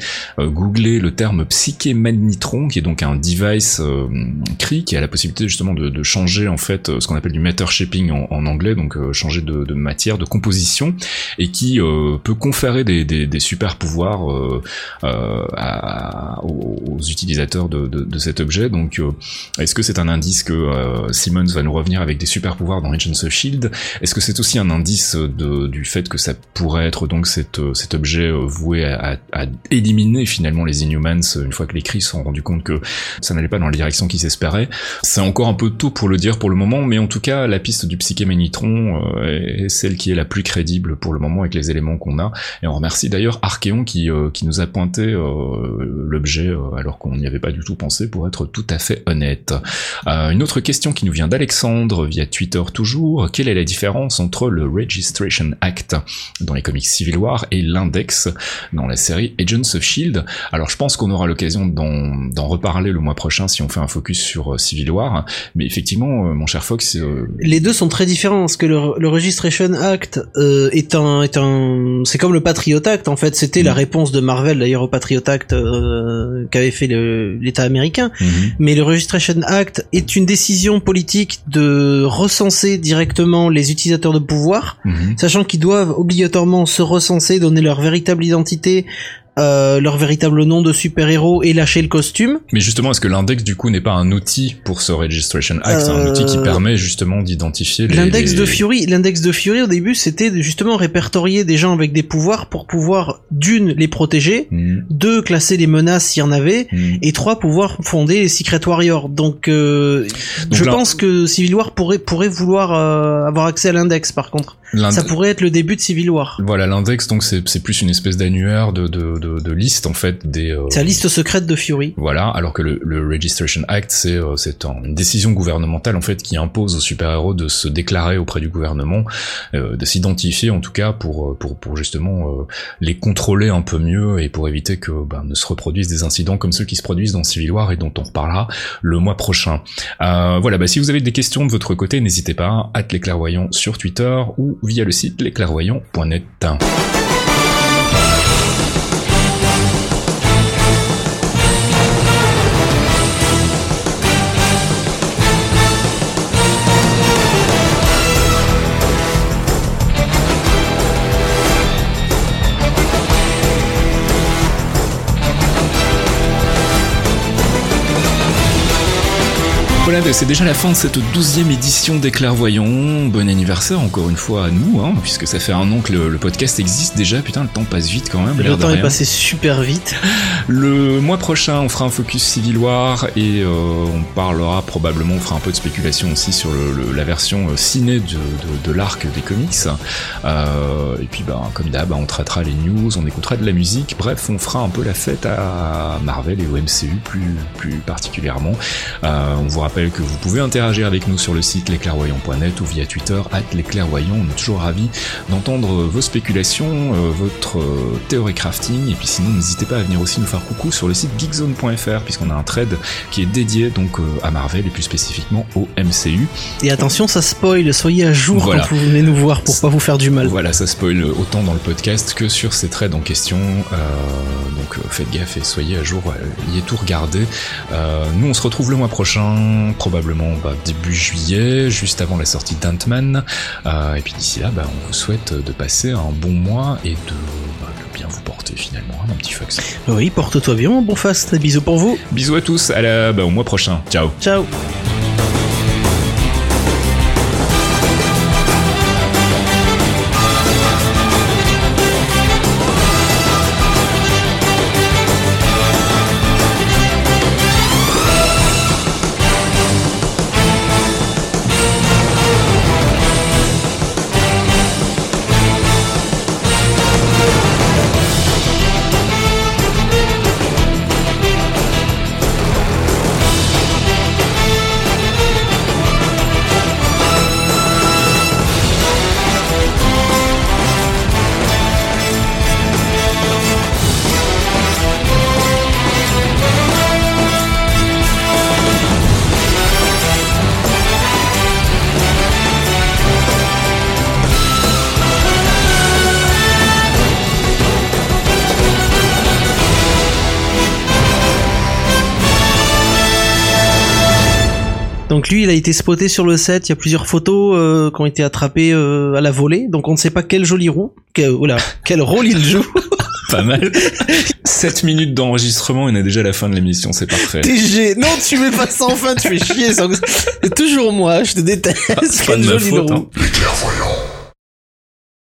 googler le terme psyché-magnitron, qui est donc un device CRI qui a la possibilité justement de changer en fait ce qu'on appelle du matter shaping en anglais, donc changer de matière, de composition, et qui peut conférer des super pouvoirs aux utilisateurs de cet objet. Donc est-ce que c'est un indice que Simmons va nous revenir avec des super pouvoirs dans Agents of S.H.I.E.L.D? Est-ce que c'est aussi un indice du fait que ça pourrait être donc cet objet voué à éliminer finalement les Inhumans, une fois que les Kree se sont rendus compte que ça n'allait pas dans la direction qu'ils espéraient? C'est encore un peu tôt pour le dire pour le moment, mais en tout cas la piste du Psyché-Magnitron est celle qui est la plus crédible pour le moment avec les éléments qu'on a, et on remercie d'ailleurs Archeon qui nous a pointé l'objet alors qu'on n'y avait pas du tout pensé, pour être tout à fait honnête. Une autre question qui nous vient d'Alexandre via Twitter toujours: quelle est la différence entre le Registration Act dans les comics Civil War et l'index dans la série Agents of S.H.I.E.L.D? Alors je pense qu'on aura l'occasion d'en reparler le mois prochain si on fait un focus sur Civil War, mais effectivement mon cher Fox, les deux sont très différents, parce que le Registration Act c'est comme le Patriot Act en fait, c'était la réponse de Marvel d'ailleurs au Patriot Act qu'avait fait l'État américain, mais le Registration Act est une décision politique de recenser directement les utilisateurs de pouvoir, sachant qu'ils doivent obligatoirement se recenser, donner leur véritable identité, leur véritable nom de super-héros, et lâcher le costume. Mais justement, est-ce que l'index du coup n'est pas un outil pour ce Registration Act, un outil qui permet justement d'identifier les... L'index de Fury au début, c'était justement répertorier des gens avec des pouvoirs pour pouvoir d'une, les protéger, deux, classer les menaces s'il y en avait, et trois, pouvoir fonder les Secret Warriors. Donc je pense que Civil War pourrait vouloir avoir accès à l'index, par contre. Ça pourrait être le début de Civil War. Voilà, l'index, donc c'est plus une espèce d'annuaire de liste en fait des. C'est la liste secrète de Fury. Voilà, alors que le Registration Act c'est une décision gouvernementale en fait qui impose aux super-héros de se déclarer auprès du gouvernement, de s'identifier en tout cas pour justement les contrôler un peu mieux, et pour éviter que ne se reproduisent des incidents comme ceux qui se produisent dans Civil War et dont on reparlera le mois prochain. Voilà, si vous avez des questions de votre côté, n'hésitez pas, @lesclairvoyants sur Twitter ou via le site lesclairvoyants.net. Voilà, c'est déjà la fin de cette 12e édition des Clairvoyants. Bon anniversaire encore une fois à nous, hein, puisque ça fait un an que le podcast existe déjà. Putain, le temps passe vite quand même. Le temps est passé super vite. Le mois prochain, on fera un focus Civil War et on parlera probablement, on fera un peu de spéculation aussi sur la version ciné de l'arc des comics. Et puis, comme d'hab, on traitera les news, on écoutera de la musique. Bref, on fera un peu la fête à Marvel et au MCU plus particulièrement. On vous rappelle que vous pouvez interagir avec nous sur le site lesclairvoyants.net ou via Twitter @lesclairvoyants. On est toujours ravis d'entendre vos spéculations, votre théorie crafting, et puis sinon n'hésitez pas à venir aussi nous faire coucou sur le site geekzone.fr puisqu'on a un thread qui est dédié donc à Marvel et plus spécifiquement au MCU. Et attention, ça spoil, soyez à jour voilà. Quand vous venez nous voir pour pas vous faire du mal. Voilà, ça spoil autant dans le podcast que sur ces threads en question, donc faites gaffe et soyez à jour, y est tout regardé. Nous on se retrouve le mois prochain, probablement début juillet, juste avant la sortie d'Ant-Man, et puis d'ici là on vous souhaite de passer un bon mois et de bien vous porter finalement, hein, mon petit Fox. Oui, porte-toi bien mon bon Fast, bisous pour vous. Bisous à tous, à au mois prochain, ciao. Ciao. Donc lui, il a été spoté sur le set, il y a plusieurs photos qui ont été attrapées à la volée, donc on ne sait pas quel rôle il joue. Pas mal. 7 minutes d'enregistrement, on a déjà la fin de l'émission, c'est parfait. TG, non, tu mets pas ça en fin, tu fais chier. C'est toujours moi, je te déteste. Ah, c'est pas de ma faute, hein. Les Clairvoyants.